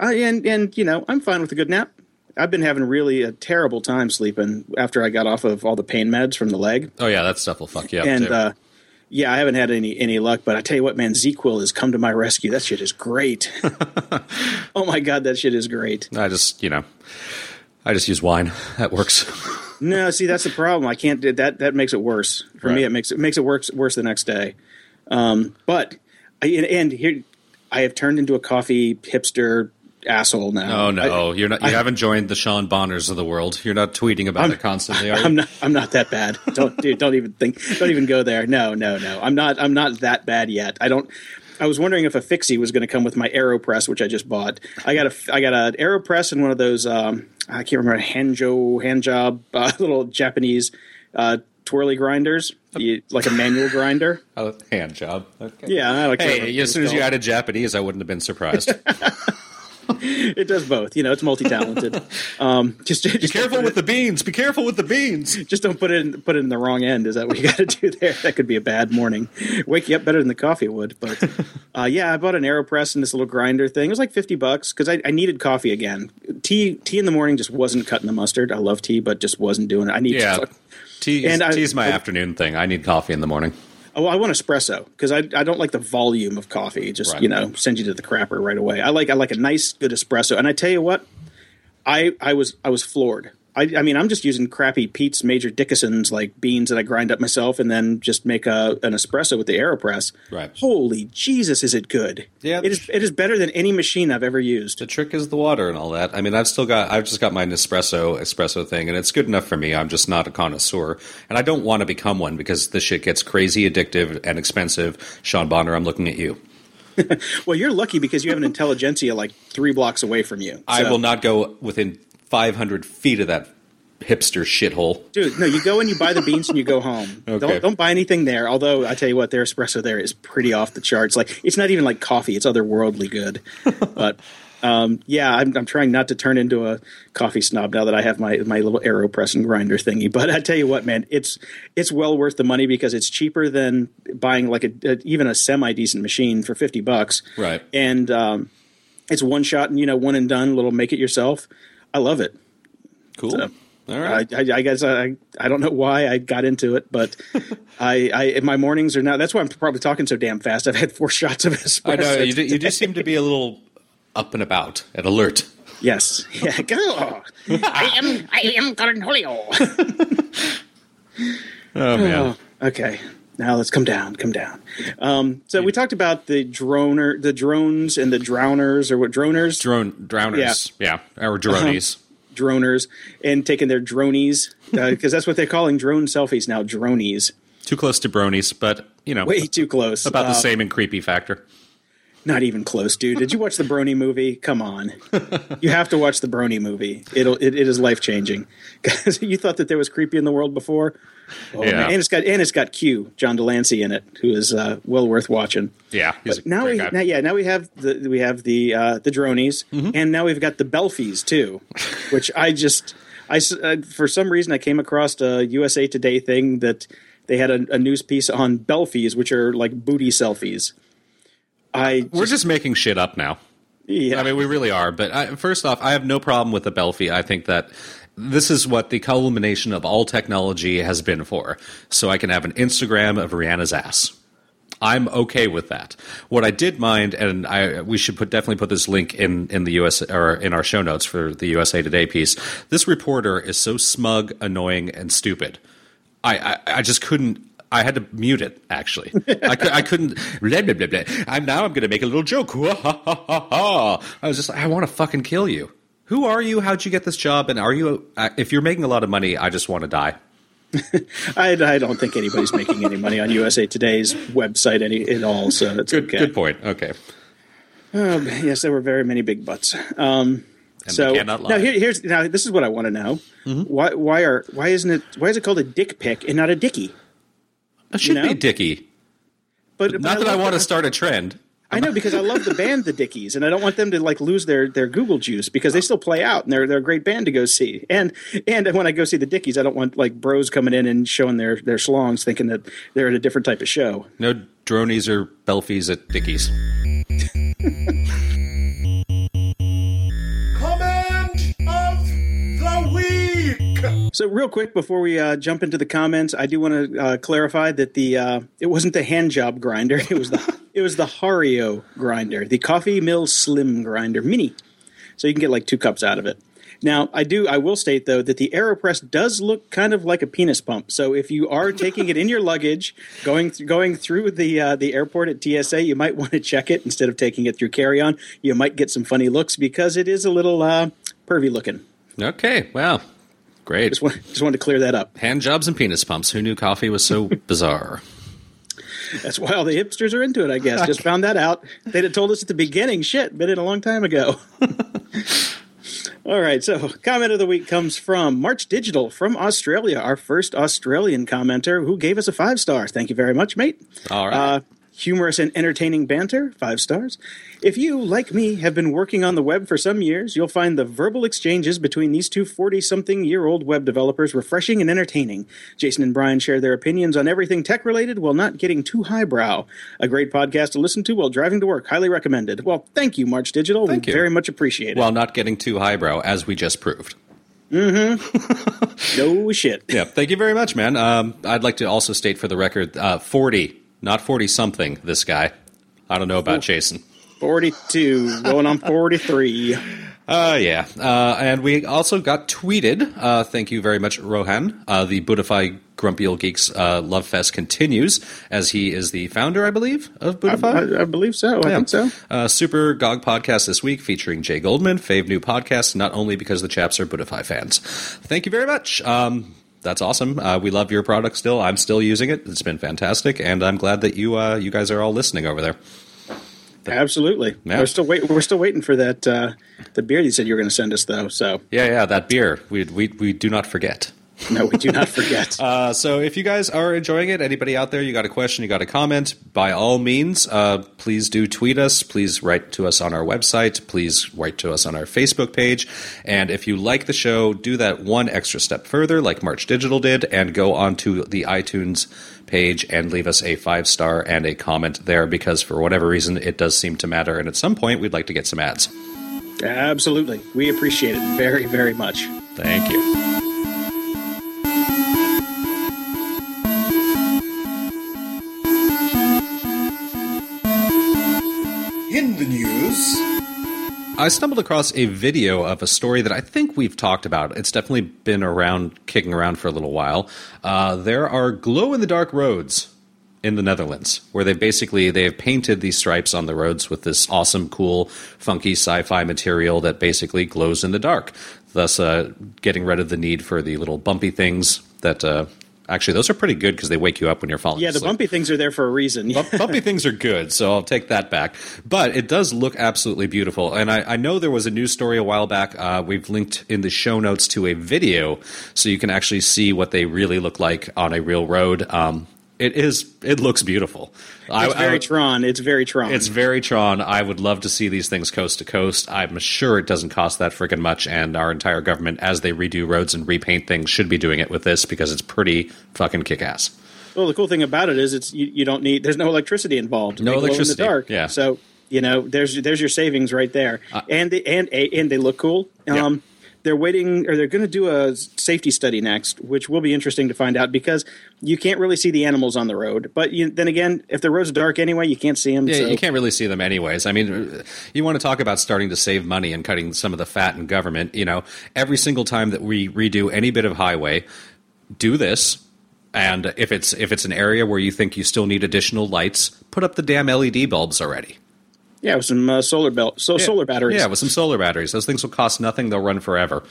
I, and and you know, I'm fine with a good nap. I've been having really a terrible time sleeping after I got off of all the pain meds from the leg. Oh yeah, that stuff will fuck you up and, too. Uh, Yeah, I haven't had any any luck, but I tell you what, man, Z-Quil has come to my rescue. That shit is great. Oh my god, that shit is great. I just, you know, I just use wine. That works. No, see, that's the problem. I can't. That that makes it worse for right. me. It makes it makes it worse worse the next day. Um, but I, and here, I have turned into a coffee hipster asshole now. Oh no, I, you're not. You I, haven't joined the Sean Bonners of the world. You're not tweeting about I'm, it constantly. Are you? I'm not. I'm not that bad. Don't dude, don't even think. Don't even go there. No, no, no. I'm not. I'm not that bad yet. I don't. I was wondering if a fixie was going to come with my AeroPress, which I just bought. I got a. I got an AeroPress and one of those. Um, I can't remember hanjo handjob uh, little Japanese uh, twirly grinders. You, like a manual grinder. A hand job. Okay. Yeah. I like hey, as soon as you added Japanese, I wouldn't have been surprised. It does both. You know, it's multi-talented. Um, just, just be careful with it, the beans. Be careful with the beans. Just don't put it in, put it in the wrong end. Is that what you got to do there? That could be a bad morning. Wake you up better than the coffee would. But uh, yeah, I bought an AeroPress and this little grinder thing. It was like fifty bucks because I, I needed coffee again. Tea tea in the morning just wasn't cutting the mustard. I love tea, but just wasn't doing it. I need yeah. tea. And tea is my I, afternoon thing. I need coffee in the morning. Oh, I want espresso because I I don't like the volume of coffee. Just, right. you know, send you to the crapper right away. I like I like a nice, good espresso. And I tell you what, I I was I was floored. I, I mean, I'm just using crappy Pete's Major Dickinson's like beans that I grind up myself and then just make a an espresso with the AeroPress. Right. Holy Jesus, is it good? Yeah. It is. It is better than any machine I've ever used. The trick is the water and all that. I mean, I've still got I've just got my Nespresso espresso thing, and it's good enough for me. I'm just not a connoisseur, and I don't want to become one because this shit gets crazy addictive and expensive. Sean Bonner, I'm looking at you. Well, you're lucky because you have an intelligentsia like three blocks away from you. So. I will not go within five hundred feet of that hipster shithole. Dude, no, you go and you buy the beans and you go home. Okay. Don't don't buy anything there. Although, I tell you what, their espresso there is pretty off the charts. Like, it's not even like coffee. It's otherworldly good. But, um, yeah, I'm, I'm trying not to turn into a coffee snob now that I have my, my little AeroPress and grinder thingy. But I tell you what, man, it's it's well worth the money because it's cheaper than buying like a, a even a semi-decent machine for fifty bucks. Right. And um, it's one shot and, you know, one and done, little make-it-yourself. I love it. Cool. So, all right. I, I, I guess I I don't know why I got into it, but I, I my mornings are now. That's why I'm probably talking so damn fast. I've had four shots of espresso. I know you do, you do seem to be a little up and about and alert. Yes. Yeah. Go. I am. I am Cornholio. Oh man. Oh, okay. Now let's come down, come down. Um, so we talked about the droner, the drones and the drowners, or what, droners? Drone, drowners, yeah. yeah. Or dronies. Uh-huh. droners and taking their dronies, because uh, that's what they're calling drone selfies now, dronies. Too close to bronies, but, you know. Way too close. About um, the same in creepy factor. Not even close, dude. Did you watch the Brony movie? Come on. You have to watch the Brony movie. It'll, it, it is life-changing. You thought that there was creepy in the world before? Oh, yeah. Man. And it's got and it's got Q, John Delancey, in it, who is uh, well worth watching. Yeah. He's a now great we guy. Now, yeah, now we have the we have the uh, the dronies, mm-hmm. and now we've got the Belfies too, which I just I uh, for some reason I came across a U S A Today thing that they had a, a news piece on Belfies, which are like booty selfies. I just, We're just making shit up now. Yeah. I mean, we really are. But I, first off, I have no problem with the Belfie. I think that this is what the culmination of all technology has been for. So I can have an Instagram of Rihanna's ass. I'm okay with that. What I did mind, and I we should put definitely put this link in, in the U S or in our show notes for the U S A Today piece. This reporter is so smug, annoying, and stupid. I I, I just couldn't. I had to mute it, actually. I, could, I couldn't. Blah, blah, blah, blah. I'm, now I'm going to make a little joke. I was just like, I want to fucking kill you. Who are you? How'd you get this job? And are you, uh, if you're making a lot of money, I just want to die. I, I don't think anybody's making any money on U S A Today's website any, at all. So that's good. Okay. Good point. Okay. Um, yes, there were very many big butts. Um, and so now here, here's now this is what I want to know. Mm-hmm. Why why are why isn't it why is it called a dick pic and not a dickie? It should you know? be Dickie. But, but not I that I want to start a trend. I know, because I love the band The Dickies, and I don't want them to like lose their, their Google juice, because they still play out, and they're they're a great band to go see. And and when I go see The Dickies, I don't want like bros coming in and showing their, their schlongs, thinking that they're at a different type of show. No dronies or belfies at Dickies. So real quick before we uh, jump into the comments, I do want to uh, clarify that the uh, it wasn't the hand job grinder. It was the it was the Hario grinder, the coffee mill slim grinder mini. So you can get like two cups out of it. Now I do I will state though that the AeroPress does look kind of like a penis pump. So if you are taking it in your luggage going th- going through the uh, the airport at T S A, you might want to check it instead of taking it through carry on. You might get some funny looks because it is a little uh, pervy looking. Okay, wow. Great. Just, want, just wanted to clear that up. Hand jobs and penis pumps. Who knew coffee was so bizarre? That's why all the hipsters are into it, I guess. Just found that out. They'd have told us at the beginning. Shit, been in a long time ago. All right, so comment of the week comes from March Digital from Australia, our first Australian commenter who gave us a five star. Thank you very much, mate. All right. Uh, humorous and entertaining banter, five stars. If you, like me, have been working on the web for some years, you'll find the verbal exchanges between these two forty-something-year-old web developers refreshing and entertaining. Jason and Brian share their opinions on everything tech-related while not getting too highbrow. A great podcast to listen to while driving to work. Highly recommended. Well, thank you, March Digital. Thank we you. Very much appreciate it. While not getting too highbrow, as we just proved. Mm-hmm. No shit. Yeah, thank you very much, man. Um, I'd like to also state for the record, uh, forty Not forty-something, this guy. I don't know about Jason. forty-two going on forty-three Uh, yeah. Uh, and we also got tweeted. Uh, thank you very much, Rohan. Uh, the Buddhify Grumpy Old Geeks uh, Love Fest continues, as he is the founder, I believe, of Buddhify. I, I, I believe so. I yeah. think so. Uh, Super Gog podcast this week featuring Jay Goldman. Fave new podcast, not only because the chaps are Buddhify fans. Thank you very much. Um That's awesome. Uh, we love your product still. I'm still using it. It's been fantastic, and I'm glad that you uh, you guys are all listening over there. Absolutely. Yeah. We're still wait. We're still waiting for that uh, the beer you said you were going to send us, though. So yeah, yeah, that beer. We we we do not forget. No, we do not forget. uh, so if you guys are enjoying it, anybody out there, you got a question, you got a comment, by all means, uh, please do tweet us. Please write to us on our website. Please write to us on our Facebook page. And if you like the show, do that one extra step further like March Digital did and go onto the iTunes page and leave us a five-star and a comment there because for whatever reason, it does seem to matter. And at some point, we'd like to get some ads. Absolutely. We appreciate it very, very much. Thank you. In the news, I stumbled across a video of a story that I think we've talked about. It's definitely been around, kicking around for a little while. Uh, there are glow-in-the-dark roads in the Netherlands, where they basically, they have painted these stripes on the roads with this awesome, cool, funky sci-fi material that basically glows in the dark, thus uh, getting rid of the need for the little bumpy things that... Uh, Actually, those are pretty good because they wake you up when you're falling asleep. Yeah, the asleep. bumpy things are there for a reason. Bump, bumpy things are good, so I'll take that back. But it does look absolutely beautiful. And I, I know there was a news story a while back. Uh, we've linked in the show notes to a video so you can actually see what they really look like on a real road. Um, it is. It looks beautiful. It's I, very I, Tron. It's very Tron. It's very Tron. I would love to see these things coast to coast. I'm sure it doesn't cost that freaking much, and our entire government, as they redo roads and repaint things, should be doing it with this because it's pretty fucking kick-ass. Well, the cool thing about it is it's you, you don't need – there's no electricity involved. No electricity. In the dark. Yeah. So, you know, there's there's your savings right there. Uh, and, the, and, and they look cool. Yeah. Um, They're waiting, or they're going to do a safety study next, which will be interesting to find out because you can't really see the animals on the road. But you, then again, if the road's dark anyway, you can't see them. Yeah, so. You can't really see them anyways. I mean, you want to talk about starting to save money and cutting some of the fat in government. You know, every single time that we redo any bit of highway, do this. And if it's if it's an area where you think you still need additional lights, put up the damn L E D bulbs already. Yeah, with some uh, solar belt, so yeah. solar batteries. Yeah, with some solar batteries. Those things will cost nothing. They'll run forever.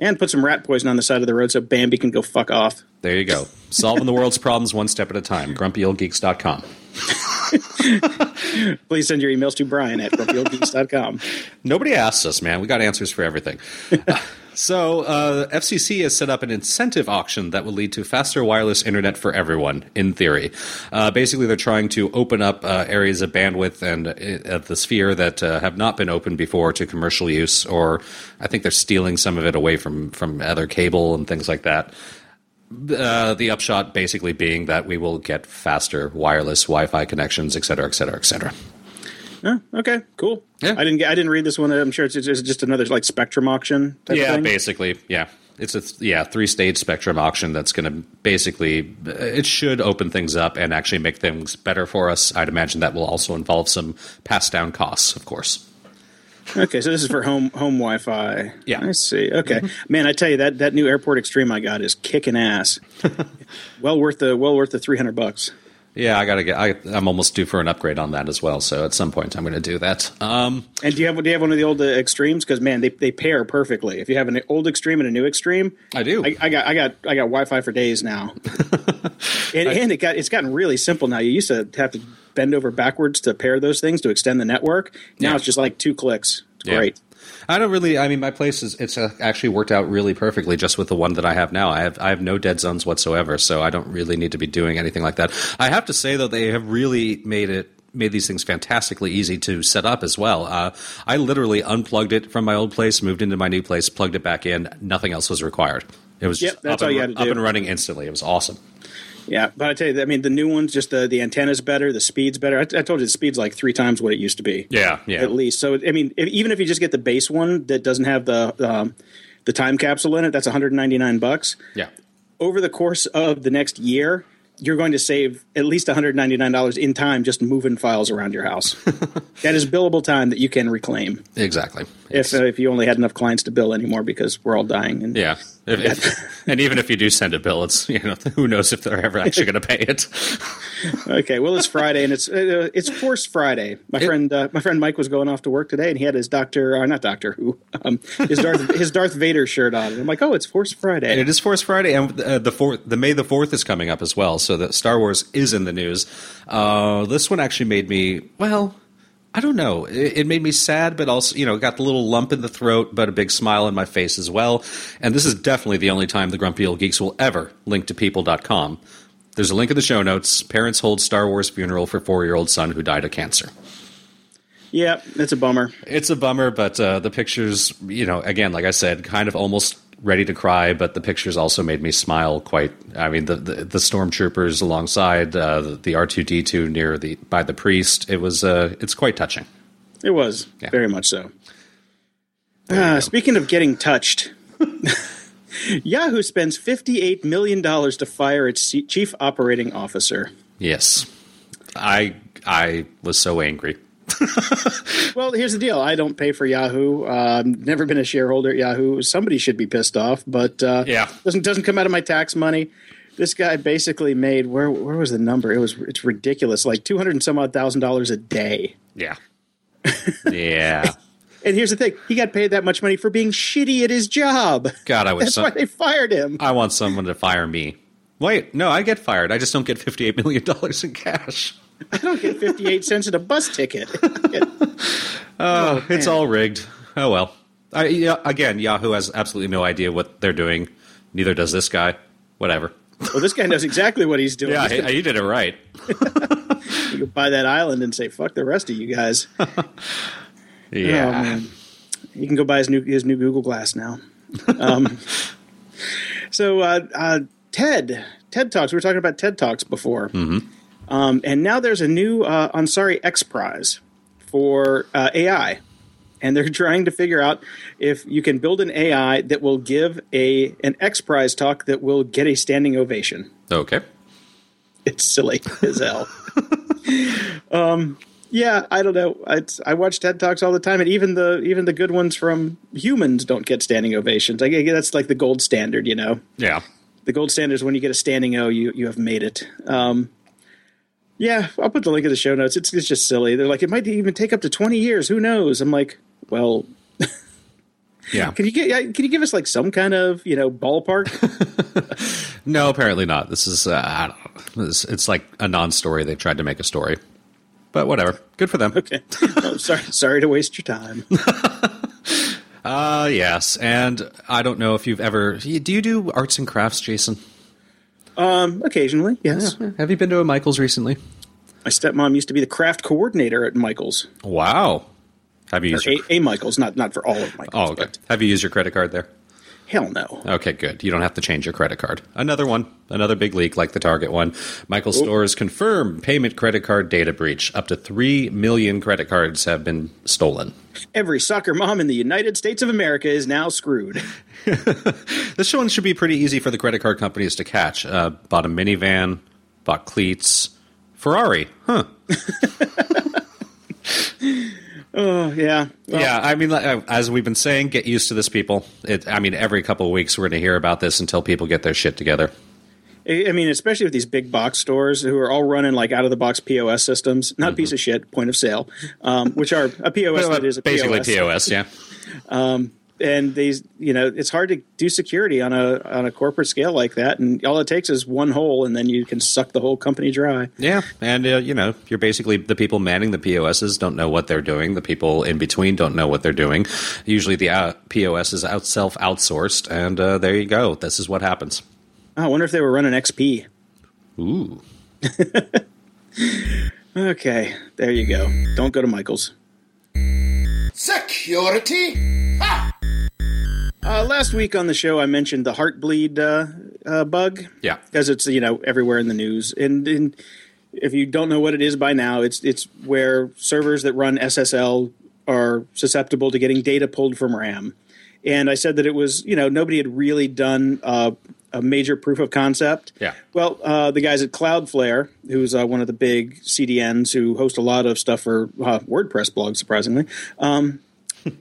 And put some rat poison on the side of the road so Bambi can go fuck off. There you go. Solving the world's problems one step at a time. grumpy old geeks dot com. Please send your emails to Brian at grumpy old geeks dot com. Nobody asks us, man. We got answers for everything. uh, so uh, F C C has set up an incentive auction that will lead to faster wireless internet for everyone, in theory. Uh, basically, they're trying to open up uh, areas of bandwidth and uh, the sphere that uh, have not been opened before to commercial use, or I think they're stealing some of it away from, from other cable and things like that. Uh, the upshot basically being that we will get faster wireless Wi-Fi connections, et cetera, et cetera, et cetera. Oh, okay, cool. Yeah. I didn't. Get, I didn't read this one. I'm sure it's, it's just another like spectrum auction. Type yeah, of thing. basically. Yeah, it's a yeah three stage spectrum auction that's going to basically it should open things up and actually make things better for us. I'd imagine that will also involve some passed down costs, of course. Okay, so this is for home home Wi-Fi. Yeah. I see. Okay. Man, I tell you, that, that new Airport Extreme I got is kicking ass. well worth the well worth the three hundred bucks. Yeah, I got to get I, I'm almost due for an upgrade on that as well, so at some point I'm going to do that. Um, and do you have do you have one of the old uh, Extremes, cuz man, they they pair perfectly. If you have an old Extreme and a new Extreme. I do. I, I got I got I got Wi-Fi for days now. and I, and it got it's gotten really simple now. You used to have to bend over backwards to pair those things to extend the network. Now yeah. it's just like two clicks. It's yeah. great. I don't really. I mean, my place is it's actually worked out really perfectly just with the one that I have now. I have I have no dead zones whatsoever, so I don't really need to be doing anything like that. I have to say though, they have really made it made these things fantastically easy to set up as well. Uh, I literally unplugged it from my old place, moved into my new place, plugged it back in. Nothing else was required. It was yep, just that's up, all and, you had to do. Up and running instantly. It was awesome. Yeah, but I tell you, I mean, the new ones, just the, the antenna's better, the speed's better. I, I told you the speed's like three times what it used to be. Yeah, yeah. At least. So, I mean, if, even if you just get the base one that doesn't have the um, the time capsule in it, that's one hundred ninety-nine bucks. Yeah. Over the course of the next year, you're going to save at least one hundred ninety-nine dollars in time just moving files around your house. That is billable time that you can reclaim. Exactly. Yes. If uh, if you only had enough clients to bill anymore because we're all dying. And yeah. If, if, and even if you do send a bill, it's you know who knows if they're ever actually going to pay it. Okay, well it's Friday and it's uh, it's Forced Friday. My it, friend uh, my friend Mike was going off to work today and he had his Doctor uh, not Doctor Who um, his Darth his Darth Vader shirt on. And I'm like, oh, it's Forced Friday. And it is Forced Friday, and uh, the fourth, the May the fourth is coming up as well. So that Star Wars is in the news. Uh, this one actually made me well. I don't know. It made me sad, but also, you know, got the little lump in the throat, but a big smile on my face as well. And this is definitely the only time the Grumpy Old Geeks will ever link to people dot com. There's a link in the show notes. Parents hold Star Wars funeral for four-year-old son who died of cancer. Yeah, it's a bummer. It's a bummer, but uh, the pictures, you know, again, like I said, kind of almost ready to cry, but the pictures also made me smile quite. I mean, the the, the stormtroopers alongside uh, the, the R two D two near the by the priest. It was uh, it's quite touching. It was yeah. very much so. Uh, speaking of getting touched, Yahoo spends fifty-eight million dollars to fire its chief operating officer. Yes, I I was so angry. Well, here's the deal. I don't pay for Yahoo. Uh, I've never been a shareholder at Yahoo. Somebody should be pissed off, but uh, yeah. doesn't doesn't come out of my tax money. this guy basically made where where was the number? It was it's ridiculous, like two hundred and some odd thousand dollars a day. Yeah, yeah. And here's the thing: he got paid that much money for being shitty at his job. God, I was. That's some, why they fired him. I want someone to fire me. Wait, no, I get fired. I just don't get fifty-eight million dollars in cash. I don't get fifty-eight cents in a bus ticket. Get, oh, oh it's all rigged. Oh well. I, yeah, again, Yahoo has absolutely no idea what they're doing. Neither does this guy. Whatever. Well, this guy knows exactly what he's doing. Yeah, he, he did it right. You could buy that island and say, "Fuck the rest of you guys." Yeah, oh, man. You can go buy his new his new Google Glass now. Um, so uh, uh, TED TED Talks. We were talking about TED Talks before, mm-hmm. um, and now there's a new uh, Ansari X Prize for uh, A I, and they're trying to figure out if you can build an A I that will give a an X Prize talk that will get a standing ovation. Okay. It's silly as hell. um, yeah, I don't know. I, I watch TED Talks all the time, and even the even the good ones from humans don't get standing ovations. I guess that's like the gold standard, you know? Yeah. The gold standard is when you get a standing O, you, you have made it. Um, yeah, I'll put the link in the show notes. It's, it's just silly. They're like, it might even take up to twenty years. Who knows? I'm like, well... Yeah, can you get? Can you give us like some kind of you know ballpark? No, apparently not. This is uh, I don't know. It's, it's like a non-story. They tried to make a story, but whatever. Good for them. Okay. Oh, sorry, sorry to waste your time. uh yes. And I don't know if you've ever. Do you do arts and crafts, Jason? Um, occasionally, yes. Yeah. Have you been to a Michael's recently? My stepmom used to be the craft coordinator at Michael's. Wow. Have you used your, a, a Michaels, not not for all of Michaels. Oh, okay. But. Have you used your credit card there? Hell no. Okay, good. You don't have to change your credit card. Another one. Another big leak like the Target one. Michaels oh. Stores confirm payment credit card data breach. Up to three million credit cards have been stolen. Every soccer mom in the United States of America is now screwed. This one should be pretty easy for the credit card companies to catch. Uh, bought a minivan, bought cleats. Ferrari. Huh. Oh, yeah. Well, yeah, I mean, as we've been saying, get used to this, people. It, I mean, every couple of weeks we're going to hear about this until people get their shit together. I mean, especially with these big box stores who are all running, like, out-of-the-box P O S systems. Not mm-hmm. piece of shit, point of sale, um, which are a P O S well, that is a basically P O S. Basically P O S, yeah. um, and these, you know, it's hard to do security on a on a corporate scale like that, and all it takes is one hole, and then you can suck the whole company dry. Yeah, and, uh, you know, you're basically the people manning the P O Ss don't know what they're doing. The people in between don't know what they're doing. Usually the uh, P O S is out, self-outsourced, and uh, there you go. This is what happens. Oh, I wonder if they were running X P. Ooh. Okay, there you go. Don't go to Michael's. Security! Ha! Uh, last week on the show, I mentioned the heartbleed uh, uh, bug. Yeah, because it's you know everywhere in the news, and, and if you don't know what it is by now, it's it's where servers that run S S L are susceptible to getting data pulled from RAM. And I said that it was you know nobody had really done uh, a major proof of concept. Yeah. Well, uh, the guys at Cloudflare, who's uh, one of the big C D Ns who host a lot of stuff for uh, WordPress blogs, surprisingly, um,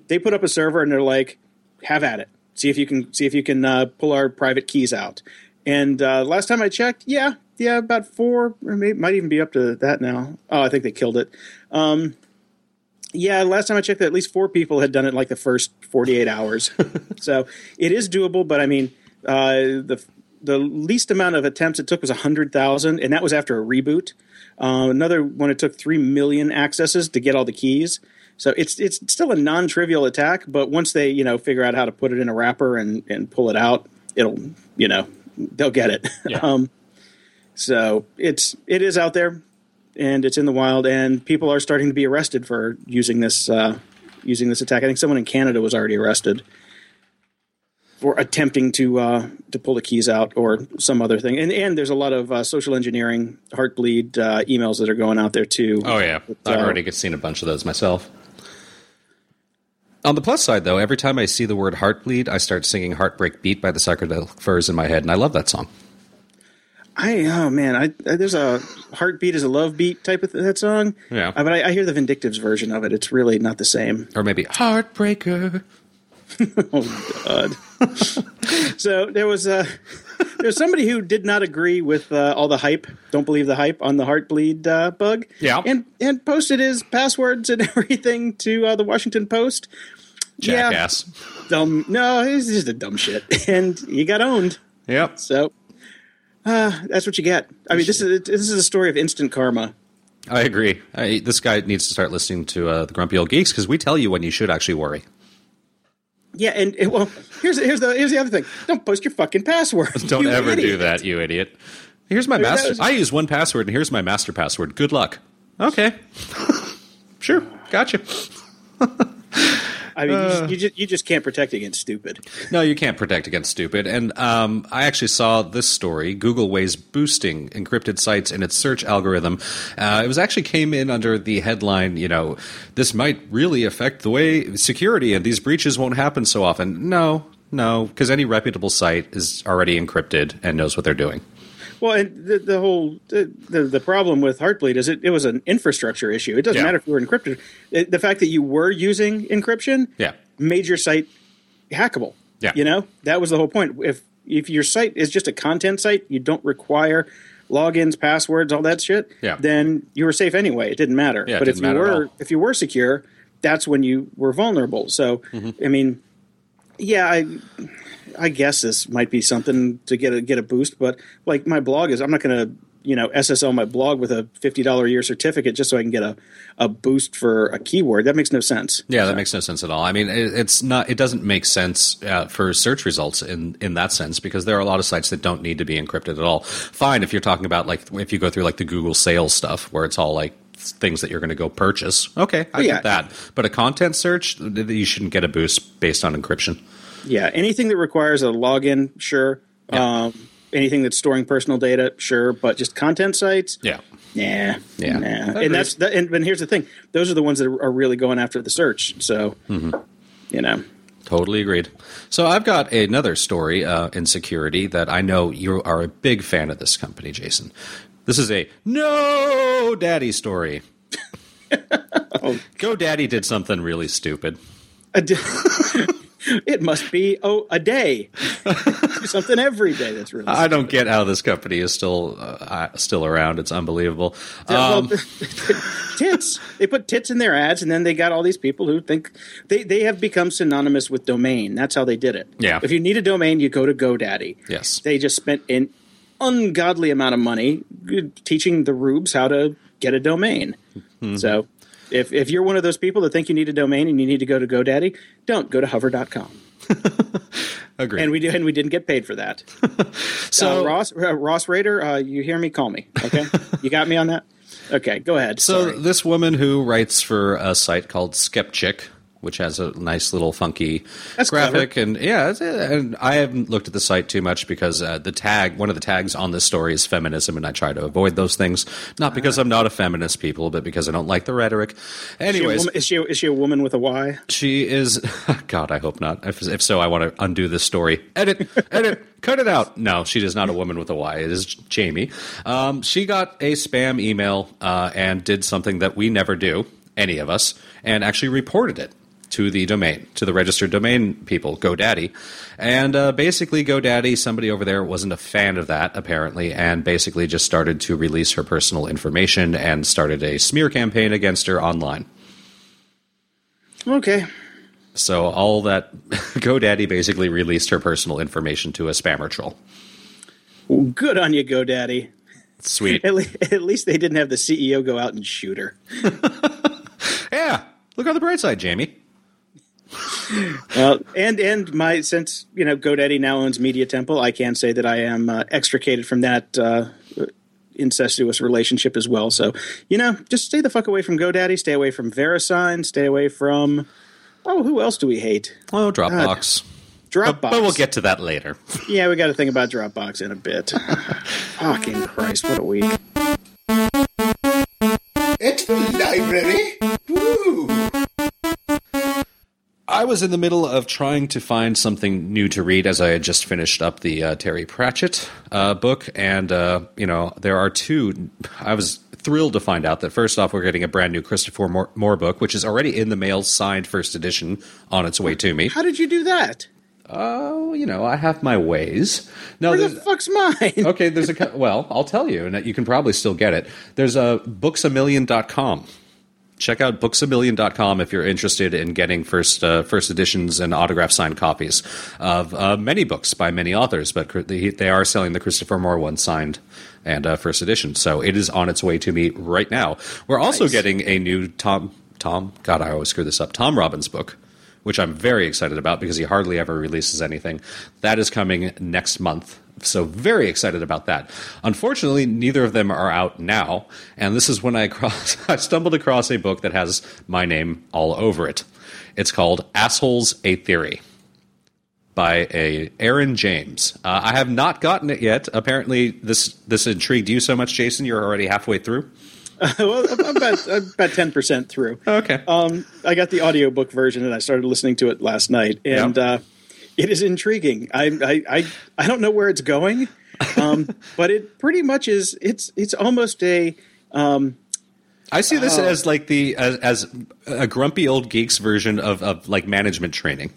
they put up a server and they're like. Have at it. See if you can see if you can uh, pull our private keys out. And uh, last time I checked, yeah, yeah, about four, or maybe might even be up to that now. Oh, I think they killed it. Um, yeah, last time I checked, that at least four people had done it in like the first forty-eight hours. So it is doable, but I mean, uh, the the least amount of attempts it took was a hundred thousand, and that was after a reboot. Uh, another one it took three million accesses to get all the keys. So it's it's still a non-trivial attack, but once they, you know, figure out how to put it in a wrapper and, and pull it out, it'll, you know, they'll get it. Yeah. Um, so it's it is out there, and it's in the wild, and people are starting to be arrested for using this uh, using this attack. I think someone in Canada was already arrested for attempting to uh, to pull the keys out or some other thing. And and there's a lot of uh, social engineering, heartbleed uh, emails that are going out there too. Oh yeah, but, I've uh, already seen a bunch of those myself. On the plus side, though, every time I see the word heartbleed, I start singing Heartbreak Beat by the Psychedelic Furs in my head, and I love that song. I Oh, man, I, I, there's a Heartbeat is a Love Beat type of th- that song. Yeah. Uh, but I, I hear the Vindictives version of it. It's really not the same. Or maybe Heartbreaker. Oh, God. So there was a... There's somebody who did not agree with uh, all the hype, don't believe the hype, on the Heartbleed uh, bug. Yeah. And, and posted his passwords and everything to uh, the Washington Post. Jackass. Yeah, dumb. No, it's just a dumb shit. And he got owned. Yep. So uh, that's what you get. I mean, this is this is a story of instant karma. I agree. I, this guy needs to start listening to uh, the Grumpy Old Geeks, because we tell you when you should actually worry. Yeah, and, and well, here's here's the here's the other thing. Don't post your fucking password. Don't ever idiot. do that, you idiot. Here's my master. I use one password, and here's my master password. Good luck. Okay. Sure. Gotcha. I mean, uh, you, you, just, you just can't protect against stupid. No, you can't protect against stupid. And um, I actually saw this story, Google Ways boosting encrypted sites in its search algorithm. Uh, it was actually came in under the headline, you know, this might really affect the way security and these breaches won't happen so often. No, no, because any reputable site is already encrypted and knows what they're doing. Well, and the, the whole the, the the problem with Heartbleed is it, it was an infrastructure issue. It doesn't yeah. matter if you were encrypted. It, the fact that you were using encryption yeah. made your site hackable. Yeah. You know, that was the whole point. If if your site is just a content site, you don't require logins, passwords, all that shit. Yeah. Then you were safe anyway. It didn't matter. Yeah, but it didn't if you matter were if you were secure, that's when you were vulnerable. So mm-hmm. I mean, yeah, I. I guess this might be something to get a get a boost, but like my blog is, I'm not going to, you know, S S L my blog with a fifty dollars a year certificate just so I can get a, a boost for a keyword. That makes no sense. Yeah, that so. makes no sense at all. I mean, it, it's not, it doesn't make sense uh, for search results in, in that sense, because there are a lot of sites that don't need to be encrypted at all. Fine. If you're talking about like, if you go through like the Google sales stuff where it's all like things that you're going to go purchase. Okay. I oh, yeah. get that. But a content search, you shouldn't get a boost based on encryption. Yeah, anything that requires a login, sure. Yeah. Um, anything that's storing personal data, sure. But just content sites, yeah, nah, yeah. Nah. And that's that, and, and here's the thing: those are the ones that are really going after the search. So, mm-hmm. you know, totally agreed. So I've got another story uh, in security that I know you are a big fan of. This company, Jason. This is a no daddy story. oh. GoDaddy did something really stupid. I did. It must be oh a day, something every day. That's really. I don't get how this company is still uh, still around. It's unbelievable. Um, well, tits. They put tits in their ads, and then they got all these people who think they, they have become synonymous with domain. That's how they did it. Yeah. If you need a domain, you go to GoDaddy. Yes. They just spent an ungodly amount of money teaching the rubes how to get a domain. Mm-hmm. So. If if you're one of those people that think you need a domain and you need to go to GoDaddy, don't go to hover dot com. Agreed. And we do, and we didn't get paid for that. so uh, Ross uh, Ross Rader, uh, you hear me? Call me. Okay, you got me on that. Okay, go ahead. So Sorry. This woman who writes for a site called Skepchick, which has a nice little funky That's graphic, clever. and yeah, and I haven't looked at the site too much because uh, the tag, one of the tags on this story is feminism, and I try to avoid those things. Not because uh, I'm not a feminist, people, but because I don't like the rhetoric. Anyways, is she a woman, is she, is she a woman with a Y? She is. God, I hope not. If, if so, I want to undo this story. Edit, edit. Cut it out. No, she is not a woman with a Y. It is Jamie. Um, she got a spam email uh, and did something that we never do, any of us, and actually reported it. To the domain, to the registered domain people, GoDaddy. And uh, basically GoDaddy, somebody over there wasn't a fan of that, apparently, and basically just started to release her personal information and started a smear campaign against her online. Okay. So all that GoDaddy basically released her personal information to a spammer troll. Well, good on you, GoDaddy. Sweet. At, le- at least they didn't have the C E O go out and shoot her. Yeah. Look on the bright side, Jamie. Well, and and my since you know GoDaddy now owns Media Temple, I can say that I am uh, extricated from that uh, incestuous relationship as well. So you know, just stay the fuck away from GoDaddy. Stay away from VeriSign. Stay away from oh, who else do we hate? Oh, Dropbox. God. Dropbox. But, but we'll get to that later. Yeah, we got to think about Dropbox in a bit. Fucking Christ, what a week! It's the library. Woo! I was in the middle of trying to find something new to read as I had just finished up the uh, Terry Pratchett uh, book. And, uh, you know, there are two. I was thrilled to find out that, first off, we're getting a brand new Christopher Moore, Moore book, which is already in the mail, signed first edition, on its way to me. How did you do that? Oh, uh, you know, I have my ways. No, where the fuck's mine? Okay, there's a well, I'll tell you, and you can probably still get it. There's a books a million dot com. Check out books a million dot com if you're interested in getting first uh, first editions and autograph signed copies of uh, many books by many authors, but they are selling the Christopher Moore one signed and uh, first edition. So it is on its way to me right now. We're nice. Also getting a new Tom Tom God, I always screw this up. Tom Robbins book, which I'm very excited about because he hardly ever releases anything. That is coming next month. So very excited about that. Unfortunately, neither of them are out now, and this is when I cross, I stumbled across a book that has my name all over it. It's called Assholes, A Theory by a Aaron James. Uh, I have not gotten it yet. Apparently, this this intrigued you so much, Jason, you're already halfway through. Uh, well, I'm about, I'm about ten percent through. Okay. Um, I got the audiobook version, and I started listening to it last night, and yep. uh, it is intriguing. I, I I I don't know where it's going, um, but it pretty much is. It's it's almost a. Um, I see this uh, as like the as, as a grumpy old geeks version of, of like management training.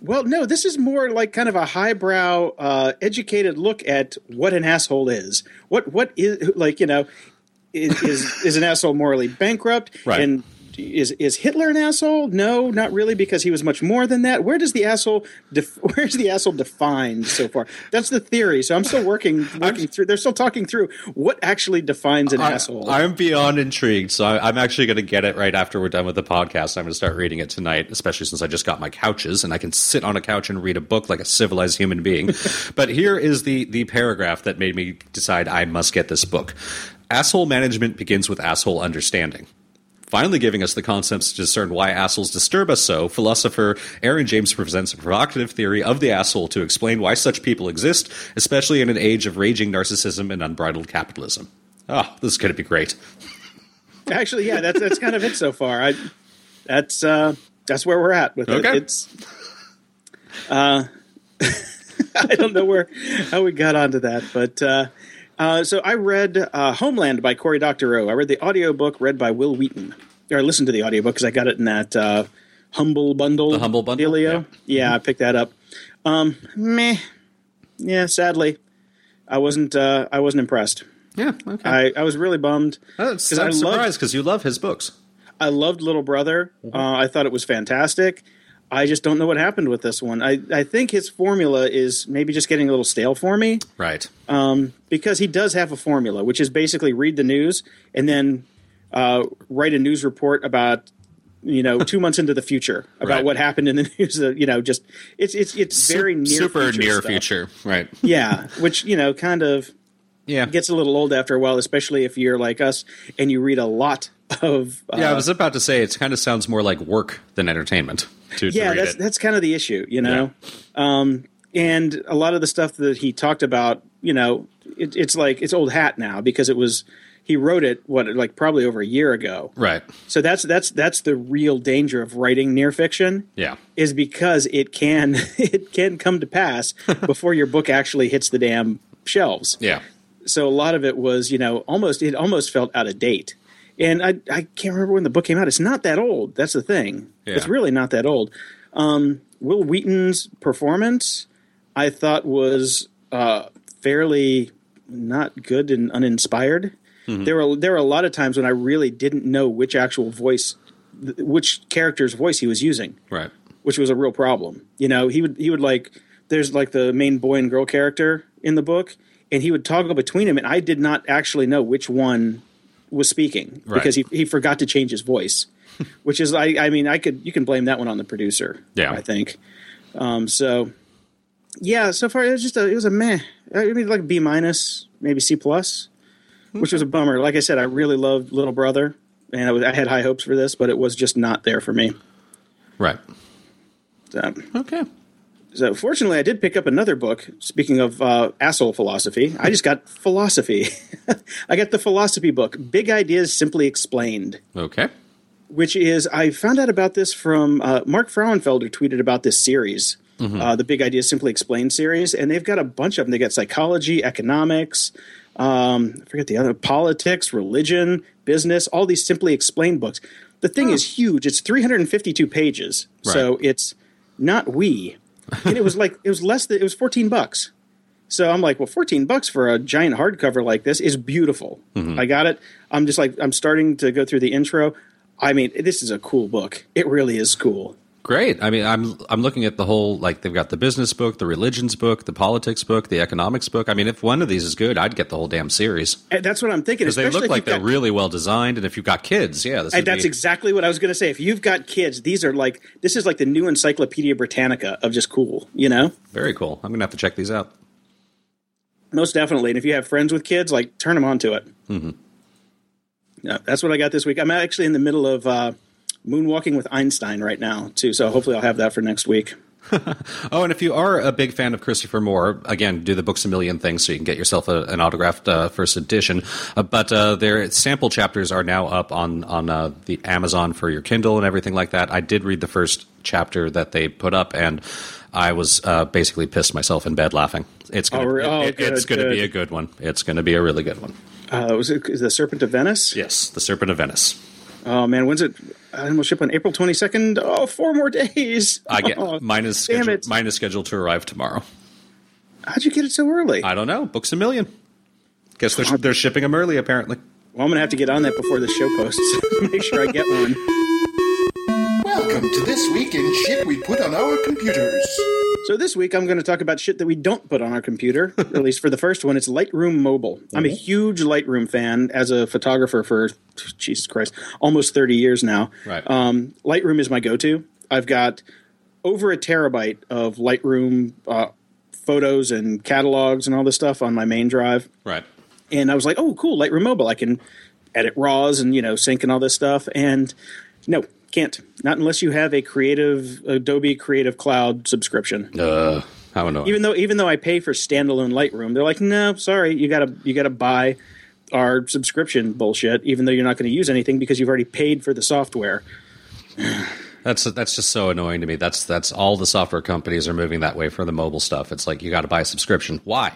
Well, no, this is more like kind of a highbrow, uh, educated look at what an asshole is. What what is like you know. Is is an asshole morally bankrupt? Right. And is is Hitler an asshole? No, not really, because he was much more than that. Where does the asshole def- where's the asshole defined so far? That's the theory. So I'm still working working through. They're still talking through what actually defines an I, asshole. I'm beyond intrigued. So I, I'm actually going to get it right after we're done with the podcast. I'm going to start reading it tonight, especially since I just got my couches and I can sit on a couch and read a book like a civilized human being. But here is the the paragraph that made me decide I must get this book. Asshole management begins with asshole understanding. Finally giving us the concepts to discern why assholes disturb us so, philosopher Aaron James presents a provocative theory of the asshole to explain why such people exist, especially in an age of raging narcissism and unbridled capitalism. Oh, this is going to be great. Actually, yeah, that's that's kind of it so far. I, that's uh, that's where we're at with okay. it. It's, uh, I don't know where how we got onto that, but... Uh, Uh, so I read uh, Homeland by Cory Doctorow. I read the audiobook read by Will Wheaton. Or I listened to the audiobook because I got it in that uh, Humble Bundle. The Humble Bundle? Delio. Yeah, yeah mm-hmm. I picked that up. Um, meh. Yeah, sadly, I wasn't uh, I wasn't impressed. Yeah, okay. I, I was really bummed. Oh, I'm surprised because you love his books. I loved Little Brother. Mm-hmm. Uh, I thought it was fantastic. I just don't know what happened with this one. I, I think his formula is maybe just getting a little stale for me. Right. Um, because he does have a formula, which is basically read the news and then uh, write a news report about, you know, two months into the future about right. what happened in the news. You know, just it's it's it's very near super future near stuff. Future. Right. Yeah. Which, you know, kind of yeah. gets a little old after a while, especially if you're like us and you read a lot of. Uh, yeah, I was about to say it kind of sounds more like work than entertainment. To, yeah, to that's it. That's kind of the issue, you know. Yeah. Um, and a lot of the stuff that he talked about, you know, it, it's like it's old hat now because it was he wrote it what like probably over a year ago, right? So that's that's that's the real danger of writing near fiction, yeah, is because it can it can come to pass before your book actually hits the damn shelves, yeah. So a lot of it was, you know, almost it almost felt out of date. And I I can't remember when the book came out. It's not that old. That's the thing. Yeah. It's really not that old. Um, Will Wheaton's performance, I thought, was uh, fairly not good and uninspired. Mm-hmm. There were there were a lot of times when I really didn't know which actual voice, th- which character's voice he was using. Right. Which was a real problem. You know, he would he would like there's like the main boy and girl character in the book, and he would toggle between them, and I did not actually know which one was speaking right. because he he forgot to change his voice, which is I I mean I could you can blame that one on the producer yeah I think, um so yeah so far it was just a it was a meh I mean like B minus maybe C plus, which was a bummer. Like I said, I really loved Little Brother and I was I had high hopes for this, but it was just not there for me. Right. So okay. So fortunately, I did pick up another book. Speaking of uh, asshole philosophy, I just got philosophy. I got the philosophy book, Big Ideas Simply Explained. Okay. Which is, I found out about this from uh, Mark Frauenfelder tweeted about this series, mm-hmm. uh, the Big Ideas Simply Explained series. And they've got a bunch of them. They got psychology, economics, um, I forget the other, politics, religion, business, all these Simply Explained books. The thing oh. is huge. It's three hundred fifty-two pages. Right. So it's not wee. And it was like, it was less than, it was fourteen bucks. So I'm like, well, fourteen bucks for a giant hardcover like this is beautiful. Mm-hmm. I got it. I'm just like, I'm starting to go through the intro. I mean, this is a cool book. It really is cool. Great. I mean, I'm I'm looking at the whole, like, they've got the business book, the religions book, the politics book, the economics book. I mean, if one of these is good, I'd get the whole damn series. And that's what I'm thinking. Because they look like they're got, really well designed, and if you've got kids, yeah. This and that's be, exactly what I was going to say. If you've got kids, these are like, this is like the new Encyclopedia Britannica of just cool, you know? Very cool. I'm going to have to check these out. Most definitely. And if you have friends with kids, like, turn them on to it. Mm-hmm. Yeah, that's what I got this week. I'm actually in the middle of... Uh, Moonwalking with Einstein right now, too, so hopefully I'll have that for next week. Oh, and if you are a big fan of Christopher Moore, again, do the Books A Million things so you can get yourself a, an autographed uh, first edition. Uh, but uh, their sample chapters are now up on, on uh, the Amazon for your Kindle and everything like that. I did read the first chapter that they put up, and I was uh, basically pissed myself in bed laughing. It's going oh, oh, it, it, to be a good one. It's going to be a really good one. Uh, was it The Serpent of Venice? Yes, The Serpent of Venice. Oh, man, when's it? I will ship on April twenty-second. Oh, four more days. I get oh, mine is scheduled, mine is scheduled to arrive tomorrow. How'd you get it so early? I don't know. Books A Million. Guess they're, they're shipping them early, apparently. Well, I'm going to have to get on that before the show posts. Make sure I get one. Welcome to This Week in Shit We Put on Our Computers. So this week I'm going to talk about shit that we don't put on our computer, at least for the first one. It's Lightroom Mobile. Mm-hmm. I'm a huge Lightroom fan as a photographer for, Jesus Christ, almost thirty years now. Right. Um, Lightroom is my go-to. I've got over a terabyte of Lightroom uh, photos and catalogs and all this stuff on my main drive. Right. And I was like, oh, cool, Lightroom Mobile. I can edit RAWs and, you know, sync and all this stuff. And no. Can't. Not unless you have a creative Adobe Creative Cloud subscription. Uh, I don't know. Even though even though I pay for standalone Lightroom, they're like, no, sorry, you gotta you gotta buy our subscription bullshit. Even though you're not going to use anything because you've already paid for the software. That's that's just so annoying to me. That's that's all the software companies are moving that way for the mobile stuff. It's like you got to buy a subscription. Why?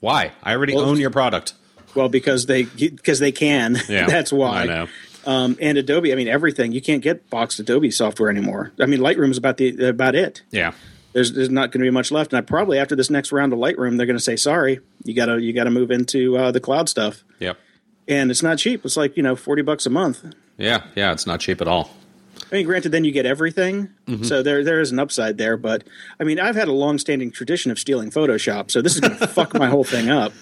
Why? I already well, own your product. Well, because they because they can. Yeah, that's why. I know. Um, and Adobe, I mean, everything. You can't get boxed Adobe software anymore. I mean, Lightroom is about the about it. Yeah, there's there's not going to be much left. And I probably after this next round of Lightroom, they're going to say, "Sorry, you gotta you gotta move into uh, the cloud stuff." Yep. And it's not cheap. It's like you know, forty bucks a month. Yeah, yeah, it's not cheap at all. I mean, granted, then you get everything, mm-hmm. so there there is an upside there. But I mean, I've had a long-standing tradition of stealing Photoshop, so this is going to fuck my whole thing up.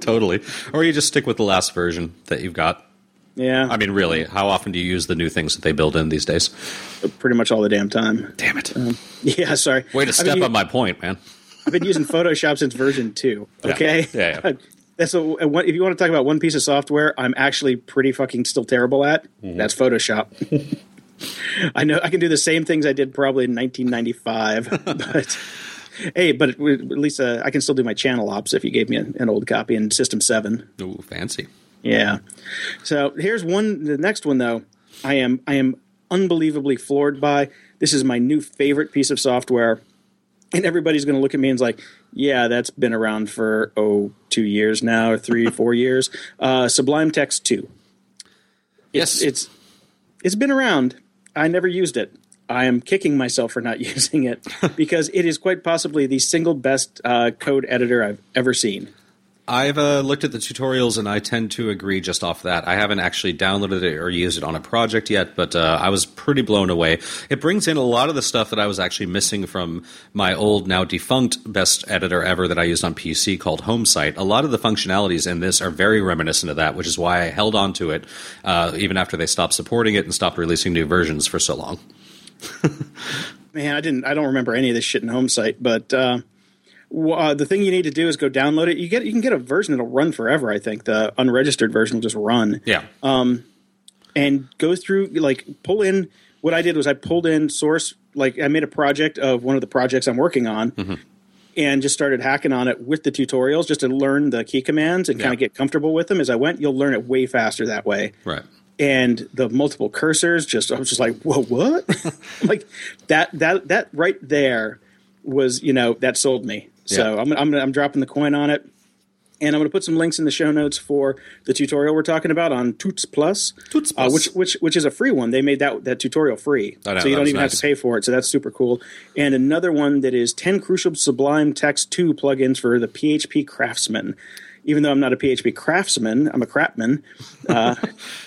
Totally. Or you just stick with the last version that you've got. Yeah. I mean, really, how often do you use the new things that they build in these days? Pretty much all the damn time. Damn it. Um, yeah, sorry. Way to step I mean, up my point, man. I've been using Photoshop since version two, okay? Yeah, yeah. yeah. That's a, if you want to talk about one piece of software I'm actually pretty fucking still terrible at, mm-hmm. that's Photoshop. I know I can do the same things I did probably in nineteen ninety-five, but... Hey, but at least uh, I can still do my channel ops if you gave me an, an old copy in System seven. Ooh, fancy. Yeah. So here's one. The next one, though, I am I am unbelievably floored by. This is my new favorite piece of software. And everybody's going to look at me and is like, yeah, that's been around for, oh, two years now, or three, four years. Uh, Sublime Text two. Yes. It's, it's It's been around. I never used it. I am kicking myself for not using it because it is quite possibly the single best uh, code editor I've ever seen. I've uh, looked at the tutorials, and I tend to agree just off that. I haven't actually downloaded it or used it on a project yet, but uh, I was pretty blown away. It brings in a lot of the stuff that I was actually missing from my old, now defunct best editor ever that I used on P C called Homesite. A lot of the functionalities in this are very reminiscent of that, which is why I held on to it uh, even after they stopped supporting it and stopped releasing new versions for so long. Man, I didn't. I don't remember any of this shit in Homesite, but... Uh... Well, uh, the thing you need to do is go download it. You get you can get a version that'll run forever. I think the unregistered version will just run. Yeah. Um, and go through like pull in. What I did was I pulled in source. Like I made a project of one of the projects I'm working on, mm-hmm. and just started hacking on it with the tutorials just to learn the key commands and yeah. kind of get comfortable with them as I went. You'll learn it way faster that way. Right. And the multiple cursors, just I was just like, whoa, what? like that that that right there was you know that sold me. So yeah. I'm, I'm I'm dropping the coin on it. And I'm going to put some links in the show notes for the tutorial we're talking about on Toots Plus, Toots Plus. Uh, which which which is a free one. They made that that tutorial free, oh, no, so you don't even nice. have to pay for it. So that's super cool. And another one that is ten Crucial Sublime Text two Plugins for the P H P Craftsman. Even though I'm not a P H P craftsman, I'm a crapman. Uh,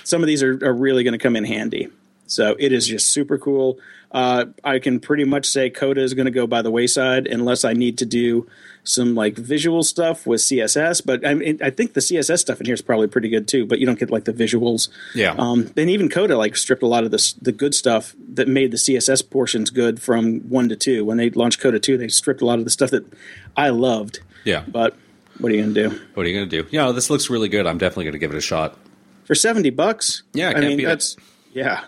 some of these are, are really going to come in handy. So it is just super cool. Uh, I can pretty much say Coda is going to go by the wayside unless I need to do some like visual stuff with C S S. But I, mean, I think the C S S stuff in here is probably pretty good too. But you don't get like the visuals. Yeah. Um, and even Coda like stripped a lot of the the good stuff that made the C S S portions good from one to two. When they launched Coda two, they stripped a lot of the stuff that I loved. Yeah. But what are you going to do? What are you going to do? Yeah, this looks really good. I'm definitely going to give it a shot. For seventy bucks? Yeah, I can't I mean, beat that's, it. Yeah.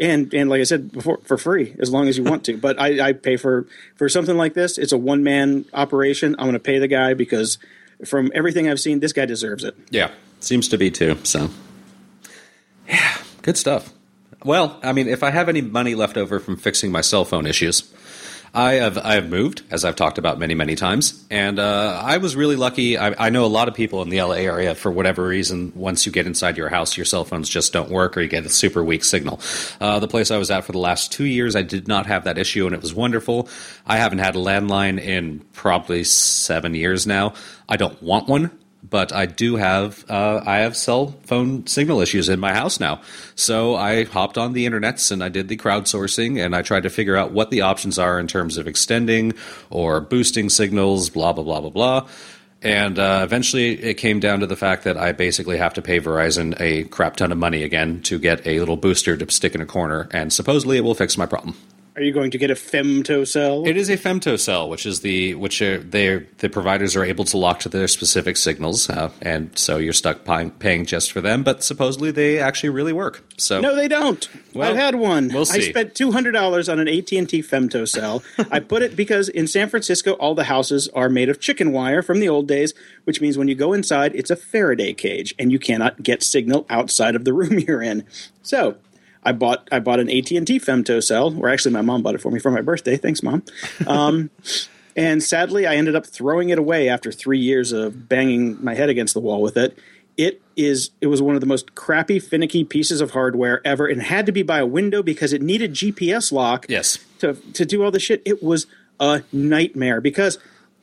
And and like I said before, for free, as long as you want to. But I, I pay for, for something like this. It's a one-man operation. I'm going to pay the guy because from everything I've seen, this guy deserves it. Yeah, seems to be too. So, yeah, good stuff. Well, I mean, if I have any money left over from fixing my cell phone issues, I have I have moved, as I've talked about many, many times. And uh, I was really lucky. I, I know a lot of people in the L A area, for whatever reason, once you get inside your house, your cell phones just don't work or you get a super weak signal. Uh, the place I was at for the last two years, I did not have that issue, and it was wonderful. I haven't had a landline in probably seven years now. I don't want one. But I do have uh, I have cell phone signal issues in my house now. So I hopped on the internets and I did the crowdsourcing and I tried to figure out what the options are in terms of extending or boosting signals, blah, blah, blah, blah, blah. And uh, eventually it came down to the fact that I basically have to pay Verizon a crap ton of money again to get a little booster to stick in a corner. And supposedly it will fix my problem. Are you going to get a femtocell? It is a femtocell, which is the which are, they the providers are able to lock to their specific signals, uh, and so you're stuck pay, paying just for them. But supposedly they actually really work. So no, they don't. Well, I've had one. We'll see. I spent two hundred dollars on an A T and T femtocell. I put it because in San Francisco, all the houses are made of chicken wire from the old days, which means when you go inside, it's a Faraday cage, and you cannot get signal outside of the room you're in. So. I bought I bought an A T and T femtocell, or actually my mom bought it for me for my birthday. Thanks, Mom. Um, and sadly, I ended up throwing it away after three years of banging my head against the wall with it. It is it was one of the most crappy, finicky pieces of hardware ever, and had to be by a window because it needed G P S lock. Yes. to to do all the shit. It was a nightmare because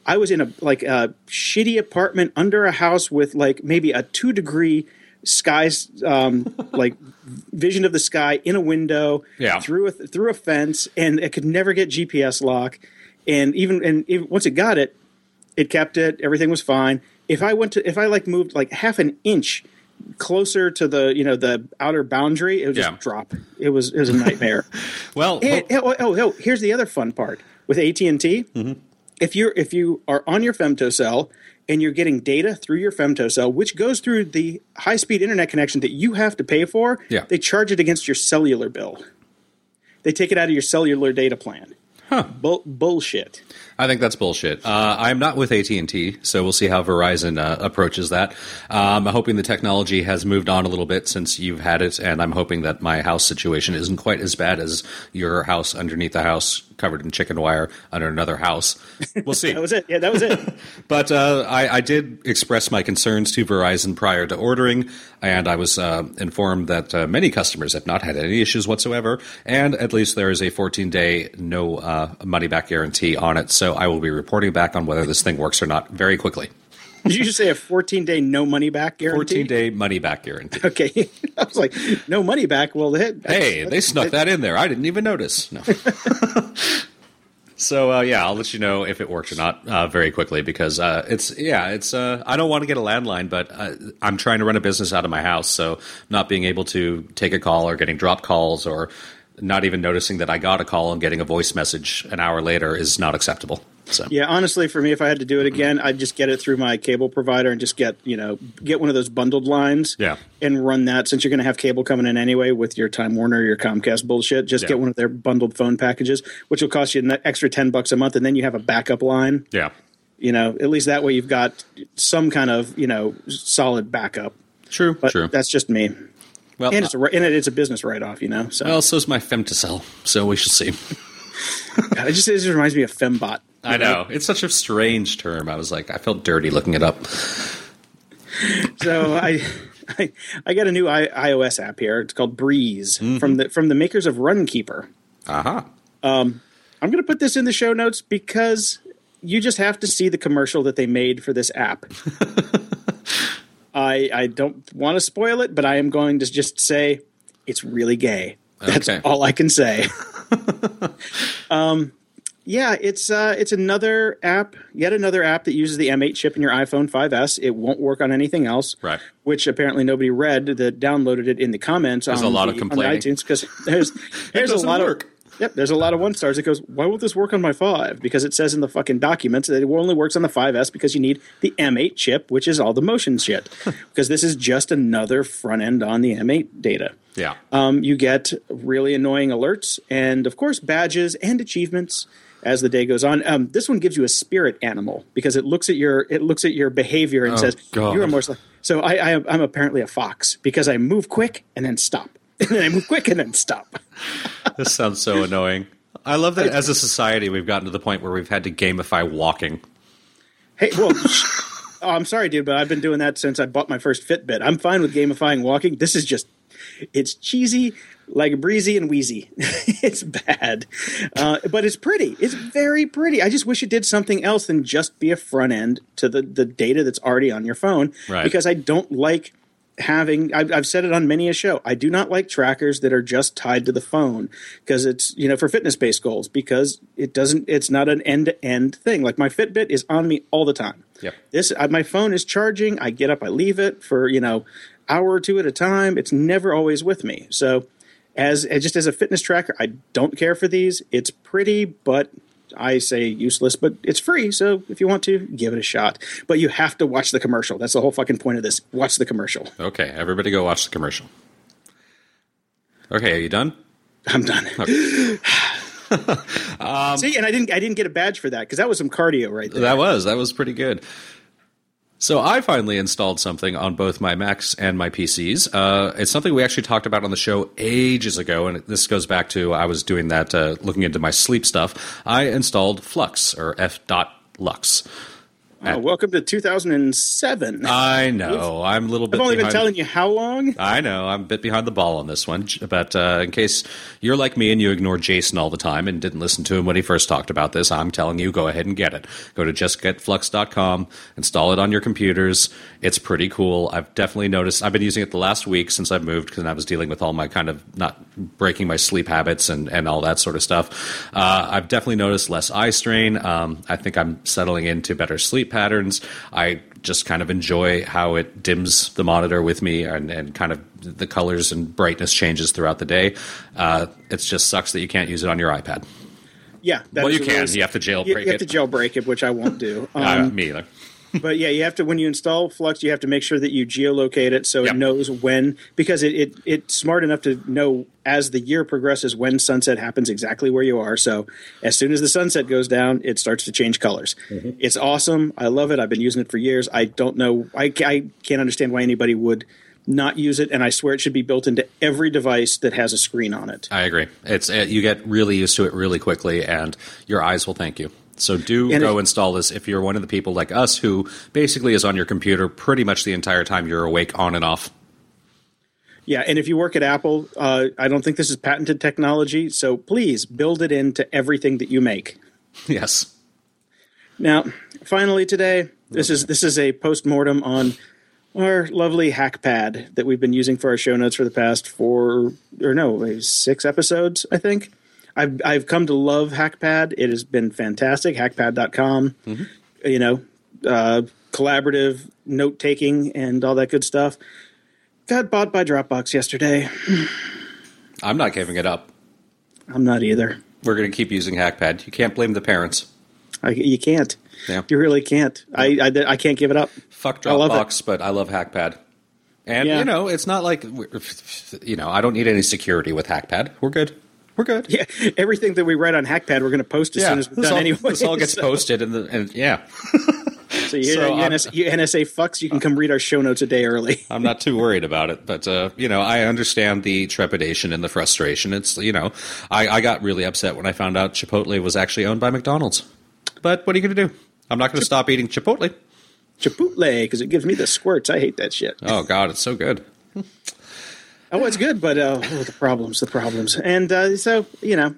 I was in a like a shitty apartment under a house with like maybe a two degree. Sky's um, like vision of the sky in a window, yeah. through a th- through a fence, and it could never get G P S lock. And even and it, once it got it, it kept it. Everything was fine. If I went to if I like moved like half an inch closer to the you know the outer boundary, it would just yeah. drop. It was it was a nightmare. well, and, oh, oh, oh, here's the other fun part with A T and T. Mm-hmm. If you're if you are on your femtocell. And you're getting data through your femtocell, which goes through the high-speed internet connection that you have to pay for. Yeah. They charge it against your cellular bill. They take it out of your cellular data plan. Huh. Bull- bullshit. I think that's bullshit. Uh, I'm not with A T and T, so we'll see how Verizon uh, approaches that. Um, I'm hoping the technology has moved on a little bit since you've had it, and I'm hoping that my house situation isn't quite as bad as your house underneath the house covered in chicken wire under another house. We'll see. That was it. Yeah, that was it. But uh, I, I did express my concerns to Verizon prior to ordering, and I was uh, informed that uh, many customers have not had any issues whatsoever, and at least there is a fourteen-day no uh, Uh, money-back guarantee on it, so I will be reporting back on whether this thing works or not very quickly. Did you just say a fourteen-day no money-back guarantee? fourteen-day money-back guarantee. Okay. I was like, no money-back? Well, that, hey, they snuck it, that in there. I didn't even notice. No. So, uh, yeah, I'll let you know if it works or not uh, very quickly because uh, it's, yeah, it's, uh, I don't want to get a landline, but uh, I'm trying to run a business out of my house, so not being able to take a call or getting drop calls or not even noticing that I got a call and getting a voice message an hour later is not acceptable. So yeah, honestly, for me, if I had to do it again, I'd just get it through my cable provider and just get, you know, get one of those bundled lines yeah. and run that. Since you're going to have cable coming in anyway with your Time Warner, your Comcast bullshit, just yeah. get one of their bundled phone packages, which will cost you an extra ten bucks a month. And then you have a backup line. Yeah. You know, at least that way you've got some kind of, you know, solid backup. True. But true. That's just me. Well, and it's a and it's a business write-off, you know. So. Well, so is my femtocell, so we shall see. God, it just it just reminds me of fembot. I, I know. It's such a strange term. I was like, I felt dirty looking it up. So I, I I got a new I, iOS app here. It's called Breeze mm-hmm. from the from the makers of Runkeeper. Uh-huh. Um, I'm going to put this in the show notes because you just have to see the commercial that they made for this app. I I don't want to spoil it, but I am going to just say it's really gay. That's okay. All I can say. um, yeah, it's uh, it's another app, yet another app that uses the M eight chip in your iPhone five S. It won't work on anything else, right? Which apparently nobody read that downloaded it in the comments. There's on a lot the, of complaining on iTunes because there's there's a lot work. of Yep, there's a lot of one stars that goes, why won't this work on my five? Because it says in the fucking documents that it only works on the five S because you need the M eight chip, which is all the motion shit. Because this is just another front end on the M eight data. Yeah. Um, you get really annoying alerts and, of course, badges and achievements as the day goes on. Um, this one gives you a spirit animal because it looks at your it looks at your behavior and oh, says, God. You are most like – so I, I, I'm apparently a fox because I move quick and then stop. And then I move quick and then stop. This sounds so annoying. I love that as a society we've gotten to the point where we've had to gamify walking. Hey, well, oh, I'm sorry, dude, but I've been doing that since I bought my first Fitbit. I'm fine with gamifying walking. This is just, it's cheesy, like breezy and wheezy. It's bad. Uh, but it's pretty. It's very pretty. I just wish it did something else than just be a front end to the, the data that's already on your phone. Right. Because I don't like... Having, I've, I've said it on many a show, I do not like trackers that are just tied to the phone because it's, you know, for fitness-based goals because it doesn't, it's not an end-to-end thing. Like my Fitbit is on me all the time. Yep. This, I, my phone is charging. I get up, I leave it for, you know, hour or two at a time. It's never always with me. So as, as just as a fitness tracker, I don't care for these. It's pretty, but... I say useless, but it's free, so if you want to, give it a shot. But you have to watch the commercial. That's the whole fucking point of this. Watch the commercial. Okay, everybody go watch the commercial. Okay, are you done? I'm done. Okay. um, See, and I didn't I didn't get a badge for that, because that was some cardio right there. That was. That was pretty good. So I finally installed something on both my Macs and my P Cs. Uh, it's something we actually talked about on the show ages ago, and this goes back to I was doing that, uh, looking into my sleep stuff. I installed Flux, or f.lux. Oh, welcome to two thousand seven. I know. I'm a little bit I've only behind. Been telling you how long? I know. I'm a bit behind the ball on this one. But uh, in case you're like me and you ignore Jason all the time and didn't listen to him when he first talked about this, I'm telling you, go ahead and get it. Go to just get flux dot com, install it on your computers. It's pretty cool. I've definitely noticed. I've been using it the last week since I've moved because I was dealing with all my kind of not breaking my sleep habits and, and all that sort of stuff. Uh, I've definitely noticed less eye strain. Um, I think I'm settling into better sleep patterns. I just kind of enjoy how it dims the monitor with me and, and kind of the colors and brightness changes throughout the day. Uh, it just sucks that you can't use it on your iPad. Yeah. That's well, you can. You have to jailbreak it. You have to jailbreak it, which I won't do. Um, uh, me either. But yeah, you have to, when you install Flux, you have to make sure that you geolocate it so yep. it knows when, because it, it it's smart enough to know as the year progresses when sunset happens exactly where you are. So as soon as the sunset goes down, it starts to change colors. Mm-hmm. It's awesome. I love it. I've been using it for years. I don't know. I, I can't understand why anybody would not use it, and I swear it should be built into every device that has a screen on it. I agree. It's it, you get really used to it really quickly, and your eyes will thank you. So do and go it, install this if you're one of the people like us who basically is on your computer pretty much the entire time you're awake on and off. Yeah, and if you work at Apple, uh, I don't think this is patented technology, so please build it into everything that you make. Yes. Now, finally today, this okay. is this is a postmortem on our lovely HackPad that we've been using for our show notes for the past four or no, six episodes, I think. I've I've come to love HackPad. It has been fantastic. hack pad dot com, mm-hmm. you know, uh, collaborative note taking and all that good stuff. Got bought by Dropbox yesterday. I'm not giving it up. I'm not either. We're going to keep using HackPad. You can't blame the parents. I, you can't. Yeah. You really can't. Yeah. I, I I can't give it up. Fuck Dropbox, I but I love HackPad. And yeah. you know, it's not like you know, I don't need any security with HackPad. We're good. We're good. Yeah, everything that we write on HackPad, we're going to post as yeah, soon as we're done all, anyway. This all gets so. posted, and, the, and yeah. So you, so you, N S A, you N S A fucks, you can come read our show notes a day early. I'm not too worried about it, but uh, you know, I understand the trepidation and the frustration. It's you know, I, I got really upset when I found out Chipotle was actually owned by McDonald's. But what are you going to do? I'm not going to Chip- stop eating Chipotle. Chipotle, because it gives me the squirts. I hate that shit. Oh God, it's so good. Oh, it's good, but uh, oh, the problems, the problems, and uh, so you know,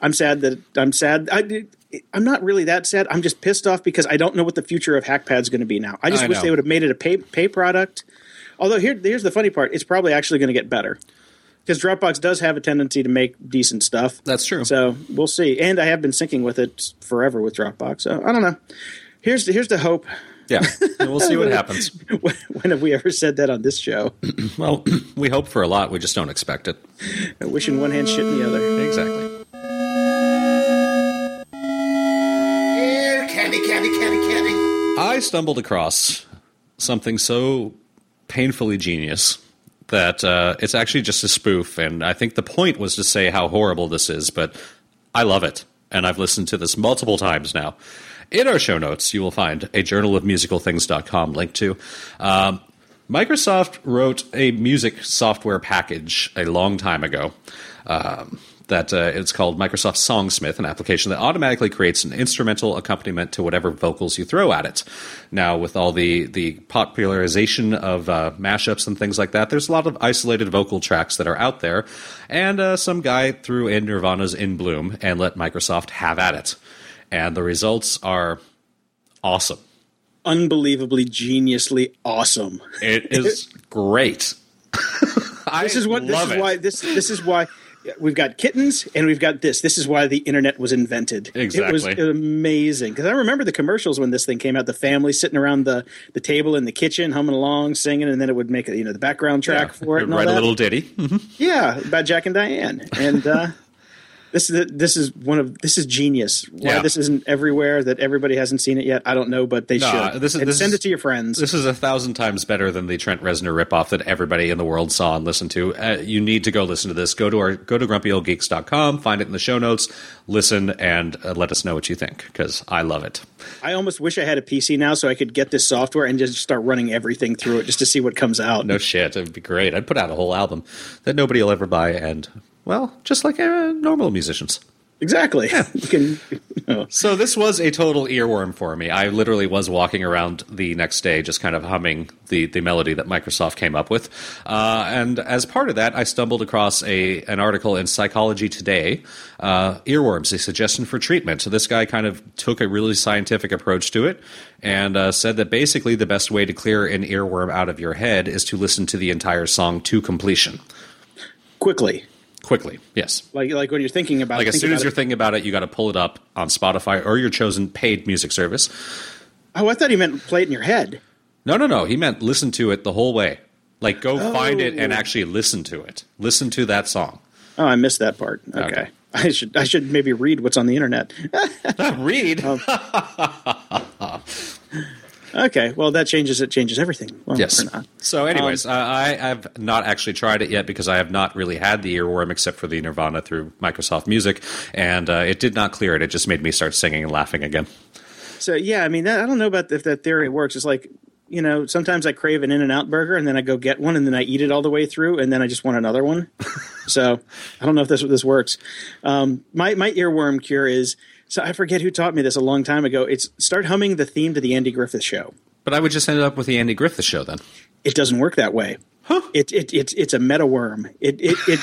I'm sad that I'm sad. I, I'm not really that sad. I'm just pissed off because I don't know what the future of Hackpad's going to be now. I just I wish know. they would have made it a pay pay product. Although here, here's the funny part: it's probably actually going to get better because Dropbox does have a tendency to make decent stuff. That's true. So we'll see. And I have been syncing with it forever with Dropbox. So I don't know. Here's the, here's the hope. Yeah, we'll see what happens. When have we ever said that on this show? Well, we hope for a lot. We just don't expect it. I wish in one hand, shit in the other. Exactly. Yeah, candy, candy, candy, candy. I stumbled across something so painfully genius that uh, it's actually just a spoof, and I think the point was to say how horrible this is, but I love it, and I've listened to this multiple times now. In our show notes, you will find a journal of musical things dot com link to. Um, Microsoft wrote a music software package a long time ago um, that uh, it's called Microsoft Songsmith, an application that automatically creates an instrumental accompaniment to whatever vocals you throw at it. Now, with all the, the popularization of uh, mashups and things like that, there's a lot of isolated vocal tracks that are out there, and uh, some guy threw in Nirvana's In Bloom and let Microsoft have at it. And the results are awesome. Unbelievably, geniusly awesome. It is great. I this is what, this love is it. Why, this, this is why we've got kittens and we've got this. This is why the internet was invented. Exactly. It was amazing. Because I remember the commercials when this thing came out, the family sitting around the, the table in the kitchen, humming along, singing, and then it would make a, you know, the background track yeah, for it. And write all that. A little ditty. Mm-hmm. Yeah, about Jack and Diane. And, uh, This is this is one of this is genius. Why yeah. this isn't everywhere that everybody hasn't seen it yet, I don't know, but they nah, should. This is, and this send is, it to your friends. This is a thousand times better than the Trent Reznor ripoff that everybody in the world saw and listened to. Uh, you need to go listen to this. Go to our go to grumpy old geeks dot com, find it in the show notes, listen, and uh, let us know what you think because I love it. I almost wish I had a P C now so I could get this software and just start running everything through it just to see what comes out. No shit, it'd be great. I'd put out a whole album that nobody will ever buy and. Well, just like uh, normal musicians. Exactly. Yeah. You can, you know. So this was a total earworm for me. I literally was walking around the next day just kind of humming the, the melody that Microsoft came up with. Uh, and as part of that, I stumbled across a an article in Psychology Today, uh, Earworms, a Suggestion for Treatment. So this guy kind of took a really scientific approach to it and uh, said that basically the best way to clear an earworm out of your head is to listen to the entire song to completion. Quickly. Quickly, yes. Like like when you're thinking about it. Like as soon as you're thinking about it, you got to pull it up on Spotify or your chosen paid music service. Oh, I thought he meant play it in your head. No, no, no. He meant listen to it the whole way. Like go oh. find it and actually listen to it. Listen to that song. Oh, I missed that part. Okay. okay. I should I should maybe read what's on the internet. read? Um, Okay, well, that changes it changes everything. Well, yes. Or not. So anyways, um, I, I have not actually tried it yet because I have not really had the earworm except for the Nirvana through Microsoft Music, and uh, it did not clear it. It just made me start singing and laughing again. So, yeah, I mean, that, I don't know about if that theory works. It's like, you know, sometimes I crave an In-N-Out burger, and then I go get one, and then I eat it all the way through, and then I just want another one. So I don't know if this, this works. Um, my, my earworm cure is... So I forget who taught me this a long time ago. It's start humming the theme to the Andy Griffith Show. But I would just end up with the Andy Griffith Show then. It doesn't work that way. Huh? It it it's it's a meta worm. It it it,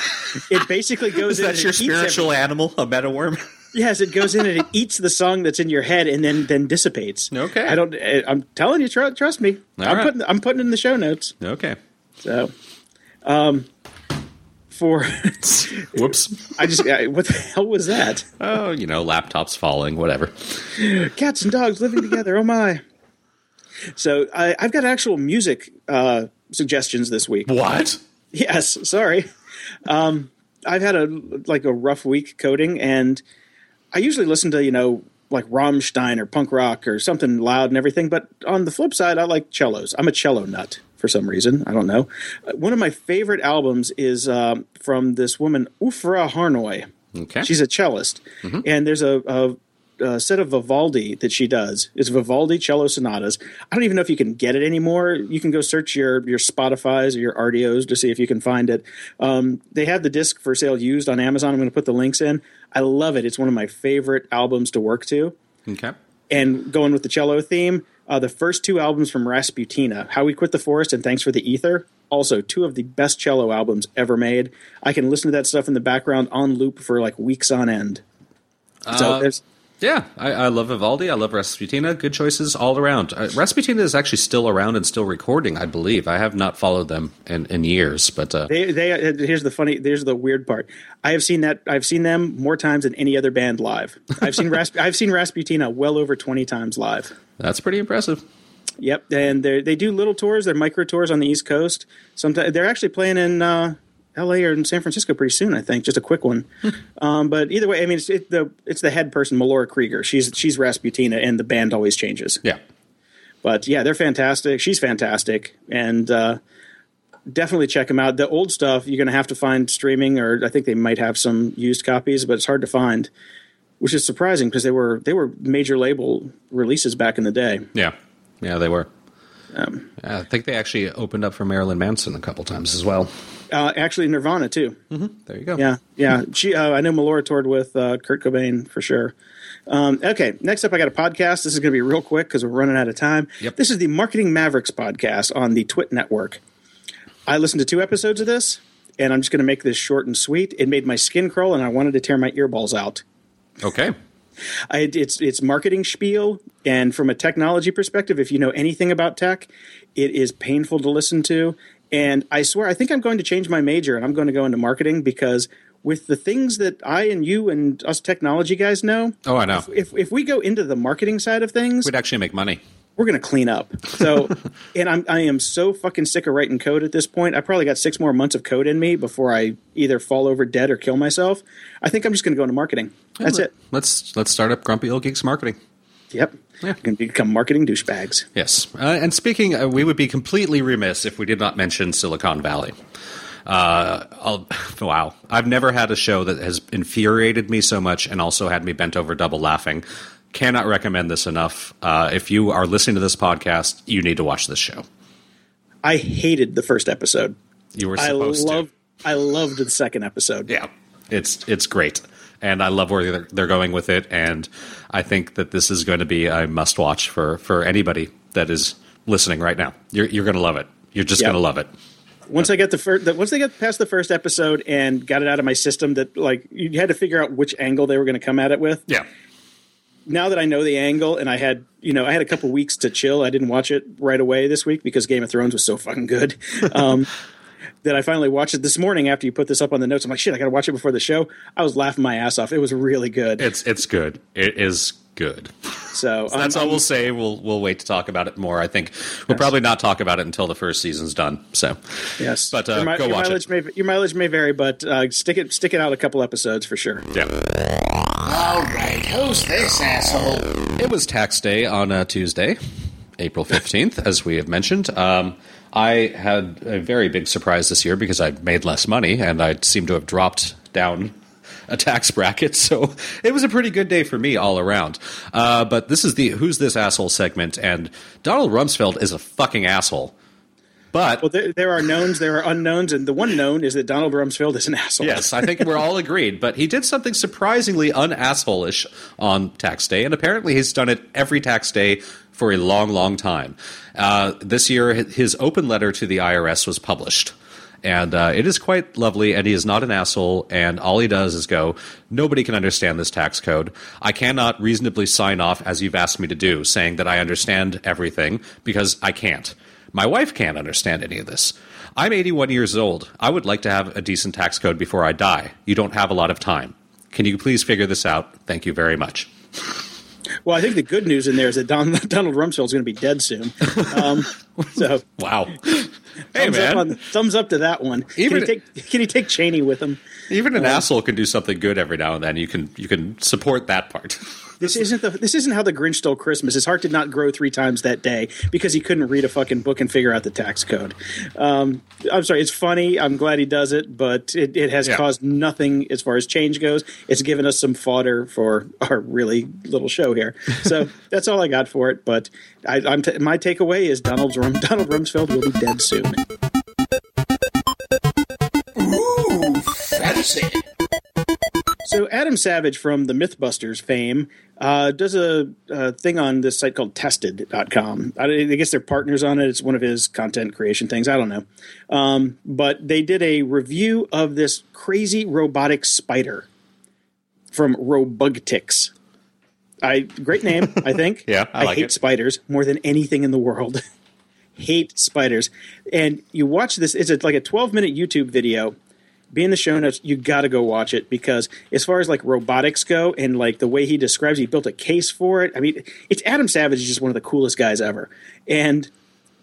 it basically goes. Is that in your spiritual animal, a meta worm? Yes, it goes in and it eats the song that's in your head and then then dissipates. Okay, I don't. I'm telling you, tr- trust me. All I'm right. putting I'm putting it in the show notes. Okay, so. Um, For whoops, I just I, what the hell was that? Oh, you know, laptops falling, whatever. Cats and dogs living together. Oh my! So I, I've got actual music uh, suggestions this week. What? Yes, sorry. Um, I've had a like a rough week coding, and I usually listen to you know like Rammstein or punk rock or something loud and everything. But on the flip side, I like cellos. I'm a cello nut. For some reason, I don't know. One of my favorite albums is uh, from this woman, Ufra Harnoy. Okay, she's a cellist, mm-hmm. and there's a, a uh, set of Vivaldi that she does. It's Vivaldi cello sonatas. I don't even know if you can get it anymore. You can go search your your Spotify's or your R D O's to see if you can find it. Um, they have the disc for sale used on Amazon. I'm going to put the links in. I love it. It's one of my favorite albums to work to. Okay. And going with the cello theme, uh, the first two albums from Rasputina, How We Quit the Forest and Thanks for the Ether, also two of the best cello albums ever made. I can listen to that stuff in the background on loop for like weeks on end. So uh, there's... Yeah, I, I love Vivaldi. I love Rasputina. Good choices all around. Uh, Rasputina is actually still around and still recording, I believe. I have not followed them in, in years, but uh, they, they. Here's the funny. Here's the weird part. I have seen that. I've seen them more times than any other band live. I've seen Rasp, I've seen Rasputina well over twenty times live. That's pretty impressive. Yep, and they they do little tours. They're micro tours on the East Coast. Sometimes they're actually playing in. Uh, L A or in San Francisco pretty soon, I think. Just a quick one, um, but either way, I mean, it's it, the it's the head person, Melora Krieger. She's she's Rasputina, and the band always changes. Yeah, but yeah, they're fantastic. She's fantastic, and uh, definitely check them out. The old stuff you're going to have to find streaming, or I think they might have some used copies, but it's hard to find, which is surprising because they were they were major label releases back in the day. Yeah, yeah, they were. Um, I think they actually opened up for Marilyn Manson a couple times as well. Uh, actually, Nirvana, too. Mm-hmm. There you go. Yeah, yeah. She, uh, I know Melora toured with uh, Kurt Cobain for sure. Um, okay, next up I got a podcast. This is going to be real quick because we're running out of time. Yep. This is the Marketing Mavericks podcast on the Twit Network. I listened to two episodes of this, and I'm just going to make this short and sweet. It made my skin crawl, and I wanted to tear my earballs out. Okay. I, it's it's marketing spiel, and from a technology perspective, if you know anything about tech, it is painful to listen to. And I swear, I think I'm going to change my major, and I'm going to go into marketing because with the things that I and you and us technology guys know, oh, I know. If if, if we go into the marketing side of things, we'd actually make money. We're going to clean up. So, and I'm I am so fucking sick of writing code at this point. I probably got six more months of code in me before I either fall over dead or kill myself. I think I'm just going to go into marketing. That's it. Let's let's start up Grumpy Old Geeks Marketing. Yep. Yeah. We're going to become marketing douchebags. Yes. Uh, and speaking, uh, we would be completely remiss if we did not mention Silicon Valley. Uh, I'll, wow. I've never had a show that has infuriated me so much and also had me bent over double laughing. Cannot recommend this enough. Uh, if you are listening to this podcast, you need to watch this show. I hated the first episode. You were supposed I loved, to. I loved the second episode. Yeah. It's it's great. And I love where they're, they're going with it. And I think that this is going to be a must-watch for, for anybody that is listening right now. You're, you're going to love it. You're just yep. going to love it. Once I got the first, once they got past the first episode and got it out of my system, that like you had to figure out which angle they were going to come at it with. Yeah. Now that I know the angle, and I had, you know, I had a couple weeks to chill. I didn't watch it right away this week because Game of Thrones was so fucking good. Um, that I finally watched it this morning after you put this up on the notes. I'm like, shit, I got to watch it before the show. I was laughing my ass off. It was really good. It's it's good. It is good. So, so that's um, all we'll say. We'll we'll wait to talk about it more. I think we'll yes. probably not talk about it until the first season's done. So yes, but uh, mi- go watch it. May, your mileage may vary, but uh, stick it stick it out a couple episodes for sure. Yeah. All right, who's this asshole? It was tax day on uh, Tuesday, April fifteenth, as we have mentioned. Um, I had a very big surprise this year because I made less money and I seem to have dropped down a tax bracket. So it was a pretty good day for me all around. Uh, but this is the Who's This Asshole segment, and Donald Rumsfeld is a fucking asshole. But well, there, there are knowns, there are unknowns, and the one known is that Donald Rumsfeld is an asshole. Yes, I think we're all agreed. But he did something surprisingly un-asshole-ish on tax day, and apparently he's done it every tax day for a long, long time. Uh, this year, his open letter to the I R S was published. And uh, it is quite lovely, and he is not an asshole, and all he does is go, nobody can understand this tax code. I cannot reasonably sign off, as you've asked me to do, saying that I understand everything, because I can't. My wife can't understand any of this. I'm eighty-one years old. I would like to have a decent tax code before I die. You don't have a lot of time. Can you please figure this out? Thank you very much. Well, I think the good news in there is that Don, Donald Rumsfeld is going to be dead soon. Um, so wow. Hey, thumbs man. Up on, thumbs up to that one. Even, can, he take, can he take Cheney with him? Even an um, asshole can do something good every now and then. You can, you can support that part. This isn't the, this isn't how the Grinch stole Christmas. His heart did not grow three times that day because he couldn't read a fucking book and figure out the tax code. Um, I'm sorry. It's funny. I'm glad he does it, but it, it has yeah. caused nothing as far as change goes. It's given us some fodder for our really little show here. So that's all I got for it. But I, I'm t- my takeaway is Donald's Rum- Donald Rumsfeld will be dead soon. Ooh, fancy. So Adam Savage from the Mythbusters fame uh, does a, a thing on this site called tested dot com. I, I guess they're partners on it. It's one of his content creation things. I don't know. Um, but they did a review of this crazy robotic spider from Robugtix. I Great name, I think. yeah, I, I like hate it. Spiders more than anything in the world. Hate spiders. And you watch this. It's like a twelve-minute YouTube video. Be in the show notes. You got to go watch it because as far as like robotics go and like the way he describes it, he built a case for it. I mean, it's Adam Savage is just one of the coolest guys ever. And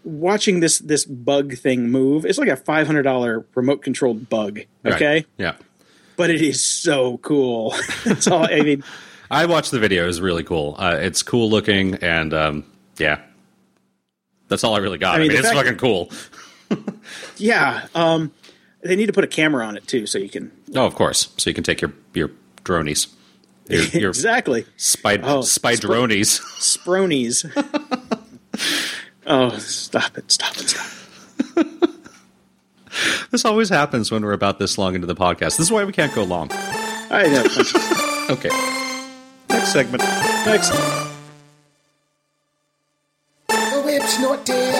watching this this bug thing move, it's like a five hundred dollars remote-controlled bug, okay? Right. Yeah. But it is so cool. That's all. I mean, I watched the video. It was really cool. Uh, it's cool looking and um, yeah. That's all I really got. I mean, I mean it's fucking cool. yeah. Um, they need to put a camera on it, too, so you can... Oh, of course. So you can take your, your dronies. Your, your exactly. Spy, oh, spy sp- dronies. Spronies. oh, stop it, stop it, stop it. This always happens when we're about this long into the podcast. This is why we can't go long. I know. okay. Next segment. Next. The web's not dead.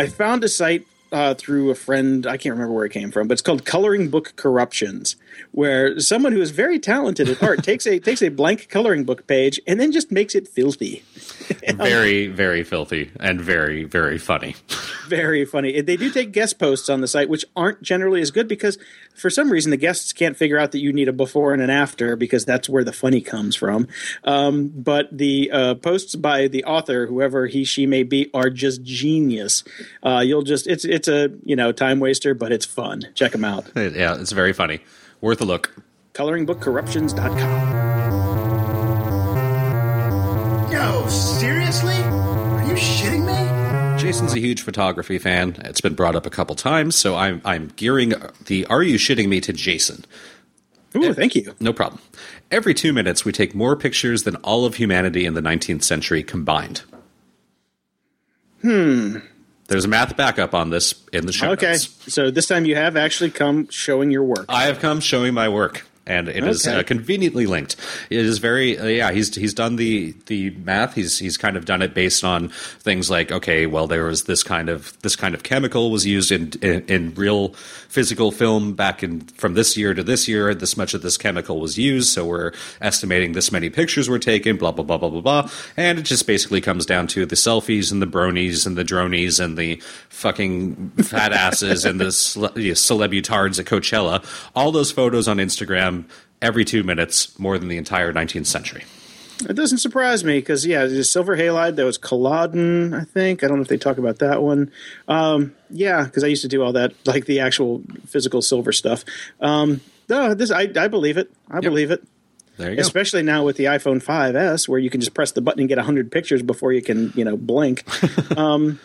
I found a site uh, through a friend. I can't remember where it came from, but it's called Coloring Book Corruptions, where someone who is very talented at art takes a takes a blank coloring book page and then just makes it filthy. very, very filthy and very, very funny. very funny. They do take guest posts on the site, which aren't generally as good because for some reason the guests can't figure out that you need a before and an after because that's where the funny comes from. Um, but the uh, posts by the author, whoever he, she may be, are just genius. Uh, you'll just it's it's a you know time waster, but it's fun. Check them out. Yeah, it's very funny. Worth a look. coloring book corruptions dot com. No, seriously? Are you shitting me? Jason's a huge photography fan. It's been brought up a couple times, so I'm I'm gearing the Are You Shitting Me to Jason. Ooh, and, thank you. No problem. Every two minutes, we take more pictures than all of humanity in the nineteenth century combined. Hmm. There's a math backup on this in the show okay. notes. Okay, so this time you have actually come showing your work. I have come showing my work, and it okay. is uh, conveniently linked. It is very, uh, yeah, he's he's done the the math. He's he's kind of done it based on things like, okay, well, there was this kind of this kind of chemical was used in in, in real physical film back in from this year to this year. This much of this chemical was used, so we're estimating this many pictures were taken. Blah blah blah blah blah blah. And it just basically comes down to the selfies and the bronies and the dronies and the fucking fat asses and the cele- you know, celebutards at Coachella. All those photos on Instagram. Every two minutes, more than the entire nineteenth century. It doesn't surprise me because, yeah, there's silver halide. There was Culloden, I think. I don't know if they talk about that one. Um, yeah, because I used to do all that, like the actual physical silver stuff. Um, no, this I, I believe it. I yep. believe it. There you Especially go. Now with the iPhone five S, where you can just press the button and get one hundred pictures before you can, you know, blink. um,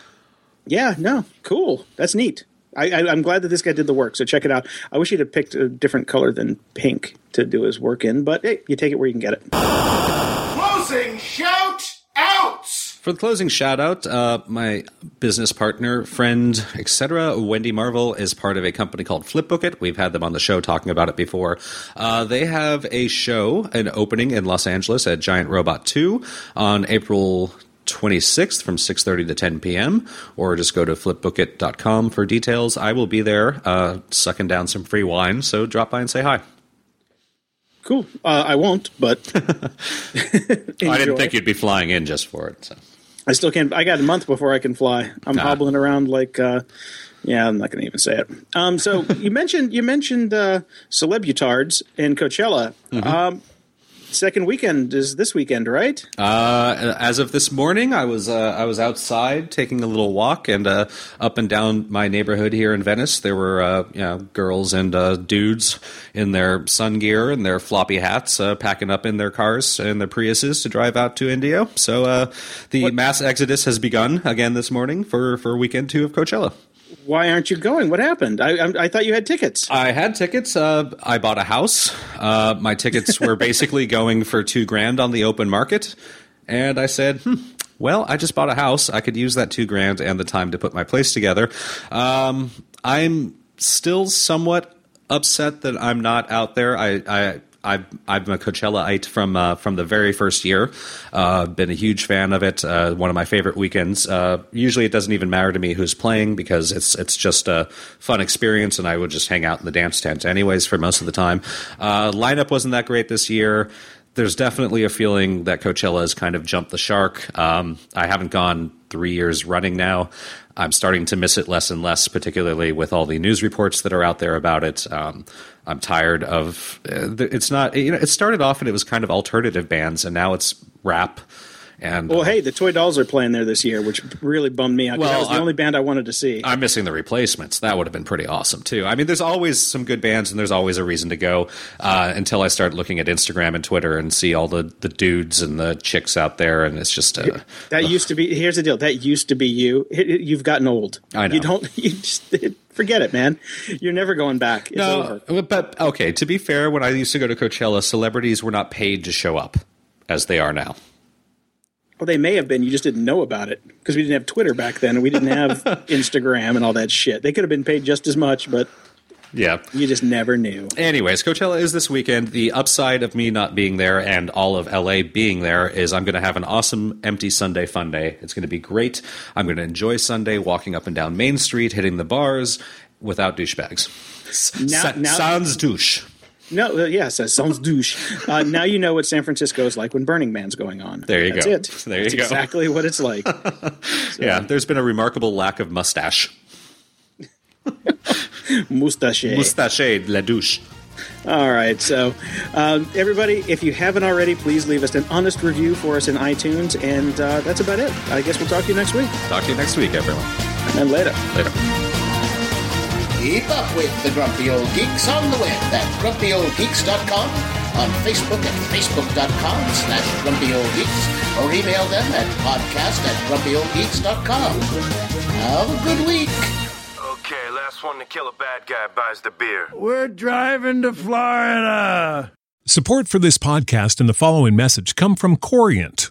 yeah, no, cool. That's neat. I, I, I'm glad that this guy did the work, so check it out. I wish he'd have picked a different color than pink to do his work in, but hey, you take it where you can get it. Closing shout-outs! For the closing shout-out, uh, my business partner, friend, et cetera, Wendy Marvel, is part of a company called Flipbookit. We've had them on the show talking about it before. Uh, they have a show, an opening in Los Angeles at Giant Robot two on April twenty-sixth from six thirty to ten p.m. or just go to flipbookit dot com for details. I will be there uh, sucking down some free wine, so drop by and say hi. Cool. Uh, I won't, but I didn't think you'd be flying in just for it. So. I still can't. I got a month before I can fly. I'm nah. hobbling around like uh, yeah, I'm not going to even say it. Um, so you mentioned you mentioned uh, celebutards in Coachella. Mm-hmm. Um second weekend is this weekend, right? Uh, as of this morning, I was uh, I was outside taking a little walk, and uh, up and down my neighborhood here in Venice, there were uh, you know, girls and uh, dudes in their sun gear and their floppy hats, uh, packing up in their cars and their Priuses to drive out to Indio. So uh, the what? mass exodus has begun again this morning for for weekend two of Coachella. Why aren't you going? What happened? I, I I thought you had tickets. I had tickets. Uh, I bought a house. Uh, my tickets were basically going for two grand on the open market. And I said, hmm, well, I just bought a house. I could use that two grand and the time to put my place together. Um, I'm still somewhat upset that I'm not out there. I... I I've, I'm a Coachellaite from uh, from the very first year. Uh, been a huge fan of it. Uh, one of my favorite weekends. Uh, usually, it doesn't even matter to me who's playing because it's it's just a fun experience, and I would just hang out in the dance tent anyways for most of the time. Uh, lineup wasn't that great this year. There's definitely a feeling that Coachella has kind of jumped the shark. Um, I haven't gone three years running now. I'm starting to miss it less and less, particularly with all the news reports that are out there about it. Um, I'm tired of uh, – it's not – you know, it started off and it was kind of alternative bands, and now it's rap. And, well, uh, hey, the Toy Dolls are playing there this year, which really bummed me out because well, that was the I'm, only band I wanted to see. I'm missing the Replacements. That would have been pretty awesome, too. I mean, there's always some good bands, and there's always a reason to go uh, until I start looking at Instagram and Twitter and see all the, the dudes and the chicks out there, and it's just uh, – That ugh. used to be – here's the deal. That used to be you. It, it, you've gotten old. I know. You don't – you just it, forget it, man. You're never going back. It's no, over. But, okay, to be fair, when I used to go to Coachella, celebrities were not paid to show up as they are now. Well, they may have been. You just didn't know about it because we didn't have Twitter back then and we didn't have Instagram and all that shit. They could have been paid just as much, but yeah, you just never knew. Anyways, Coachella is this weekend. The upside of me not being there and all of L A being there is I'm going to have an awesome empty Sunday fun day. It's going to be great. I'm going to enjoy Sunday walking up and down Main Street, hitting the bars without douchebags. Now, S- now- sans douche. No, yes, that sounds douche. Uh, now you know what San Francisco is like when Burning Man's going on. There you That's go. That's it. There That's you go. Exactly what it's like. So. Yeah, there's been a remarkable lack of mustache. Mustache. Mustache, la douche. All right, so um, everybody, if you haven't already, please leave us an honest review for us in iTunes, and uh, that's about it. I guess we'll talk to you next week. Talk to you next week, everyone. And later. Later. Keep up with the Grumpy Old Geeks on the web at grumpy old geeks dot com, on Facebook at facebook dot com slash grumpy old geeks, or email them at podcast at grumpy old geeks dot com. Have a good week. Okay, last one to kill a bad guy buys the beer. We're driving to Florida. Support for this podcast and the following message come from Corient.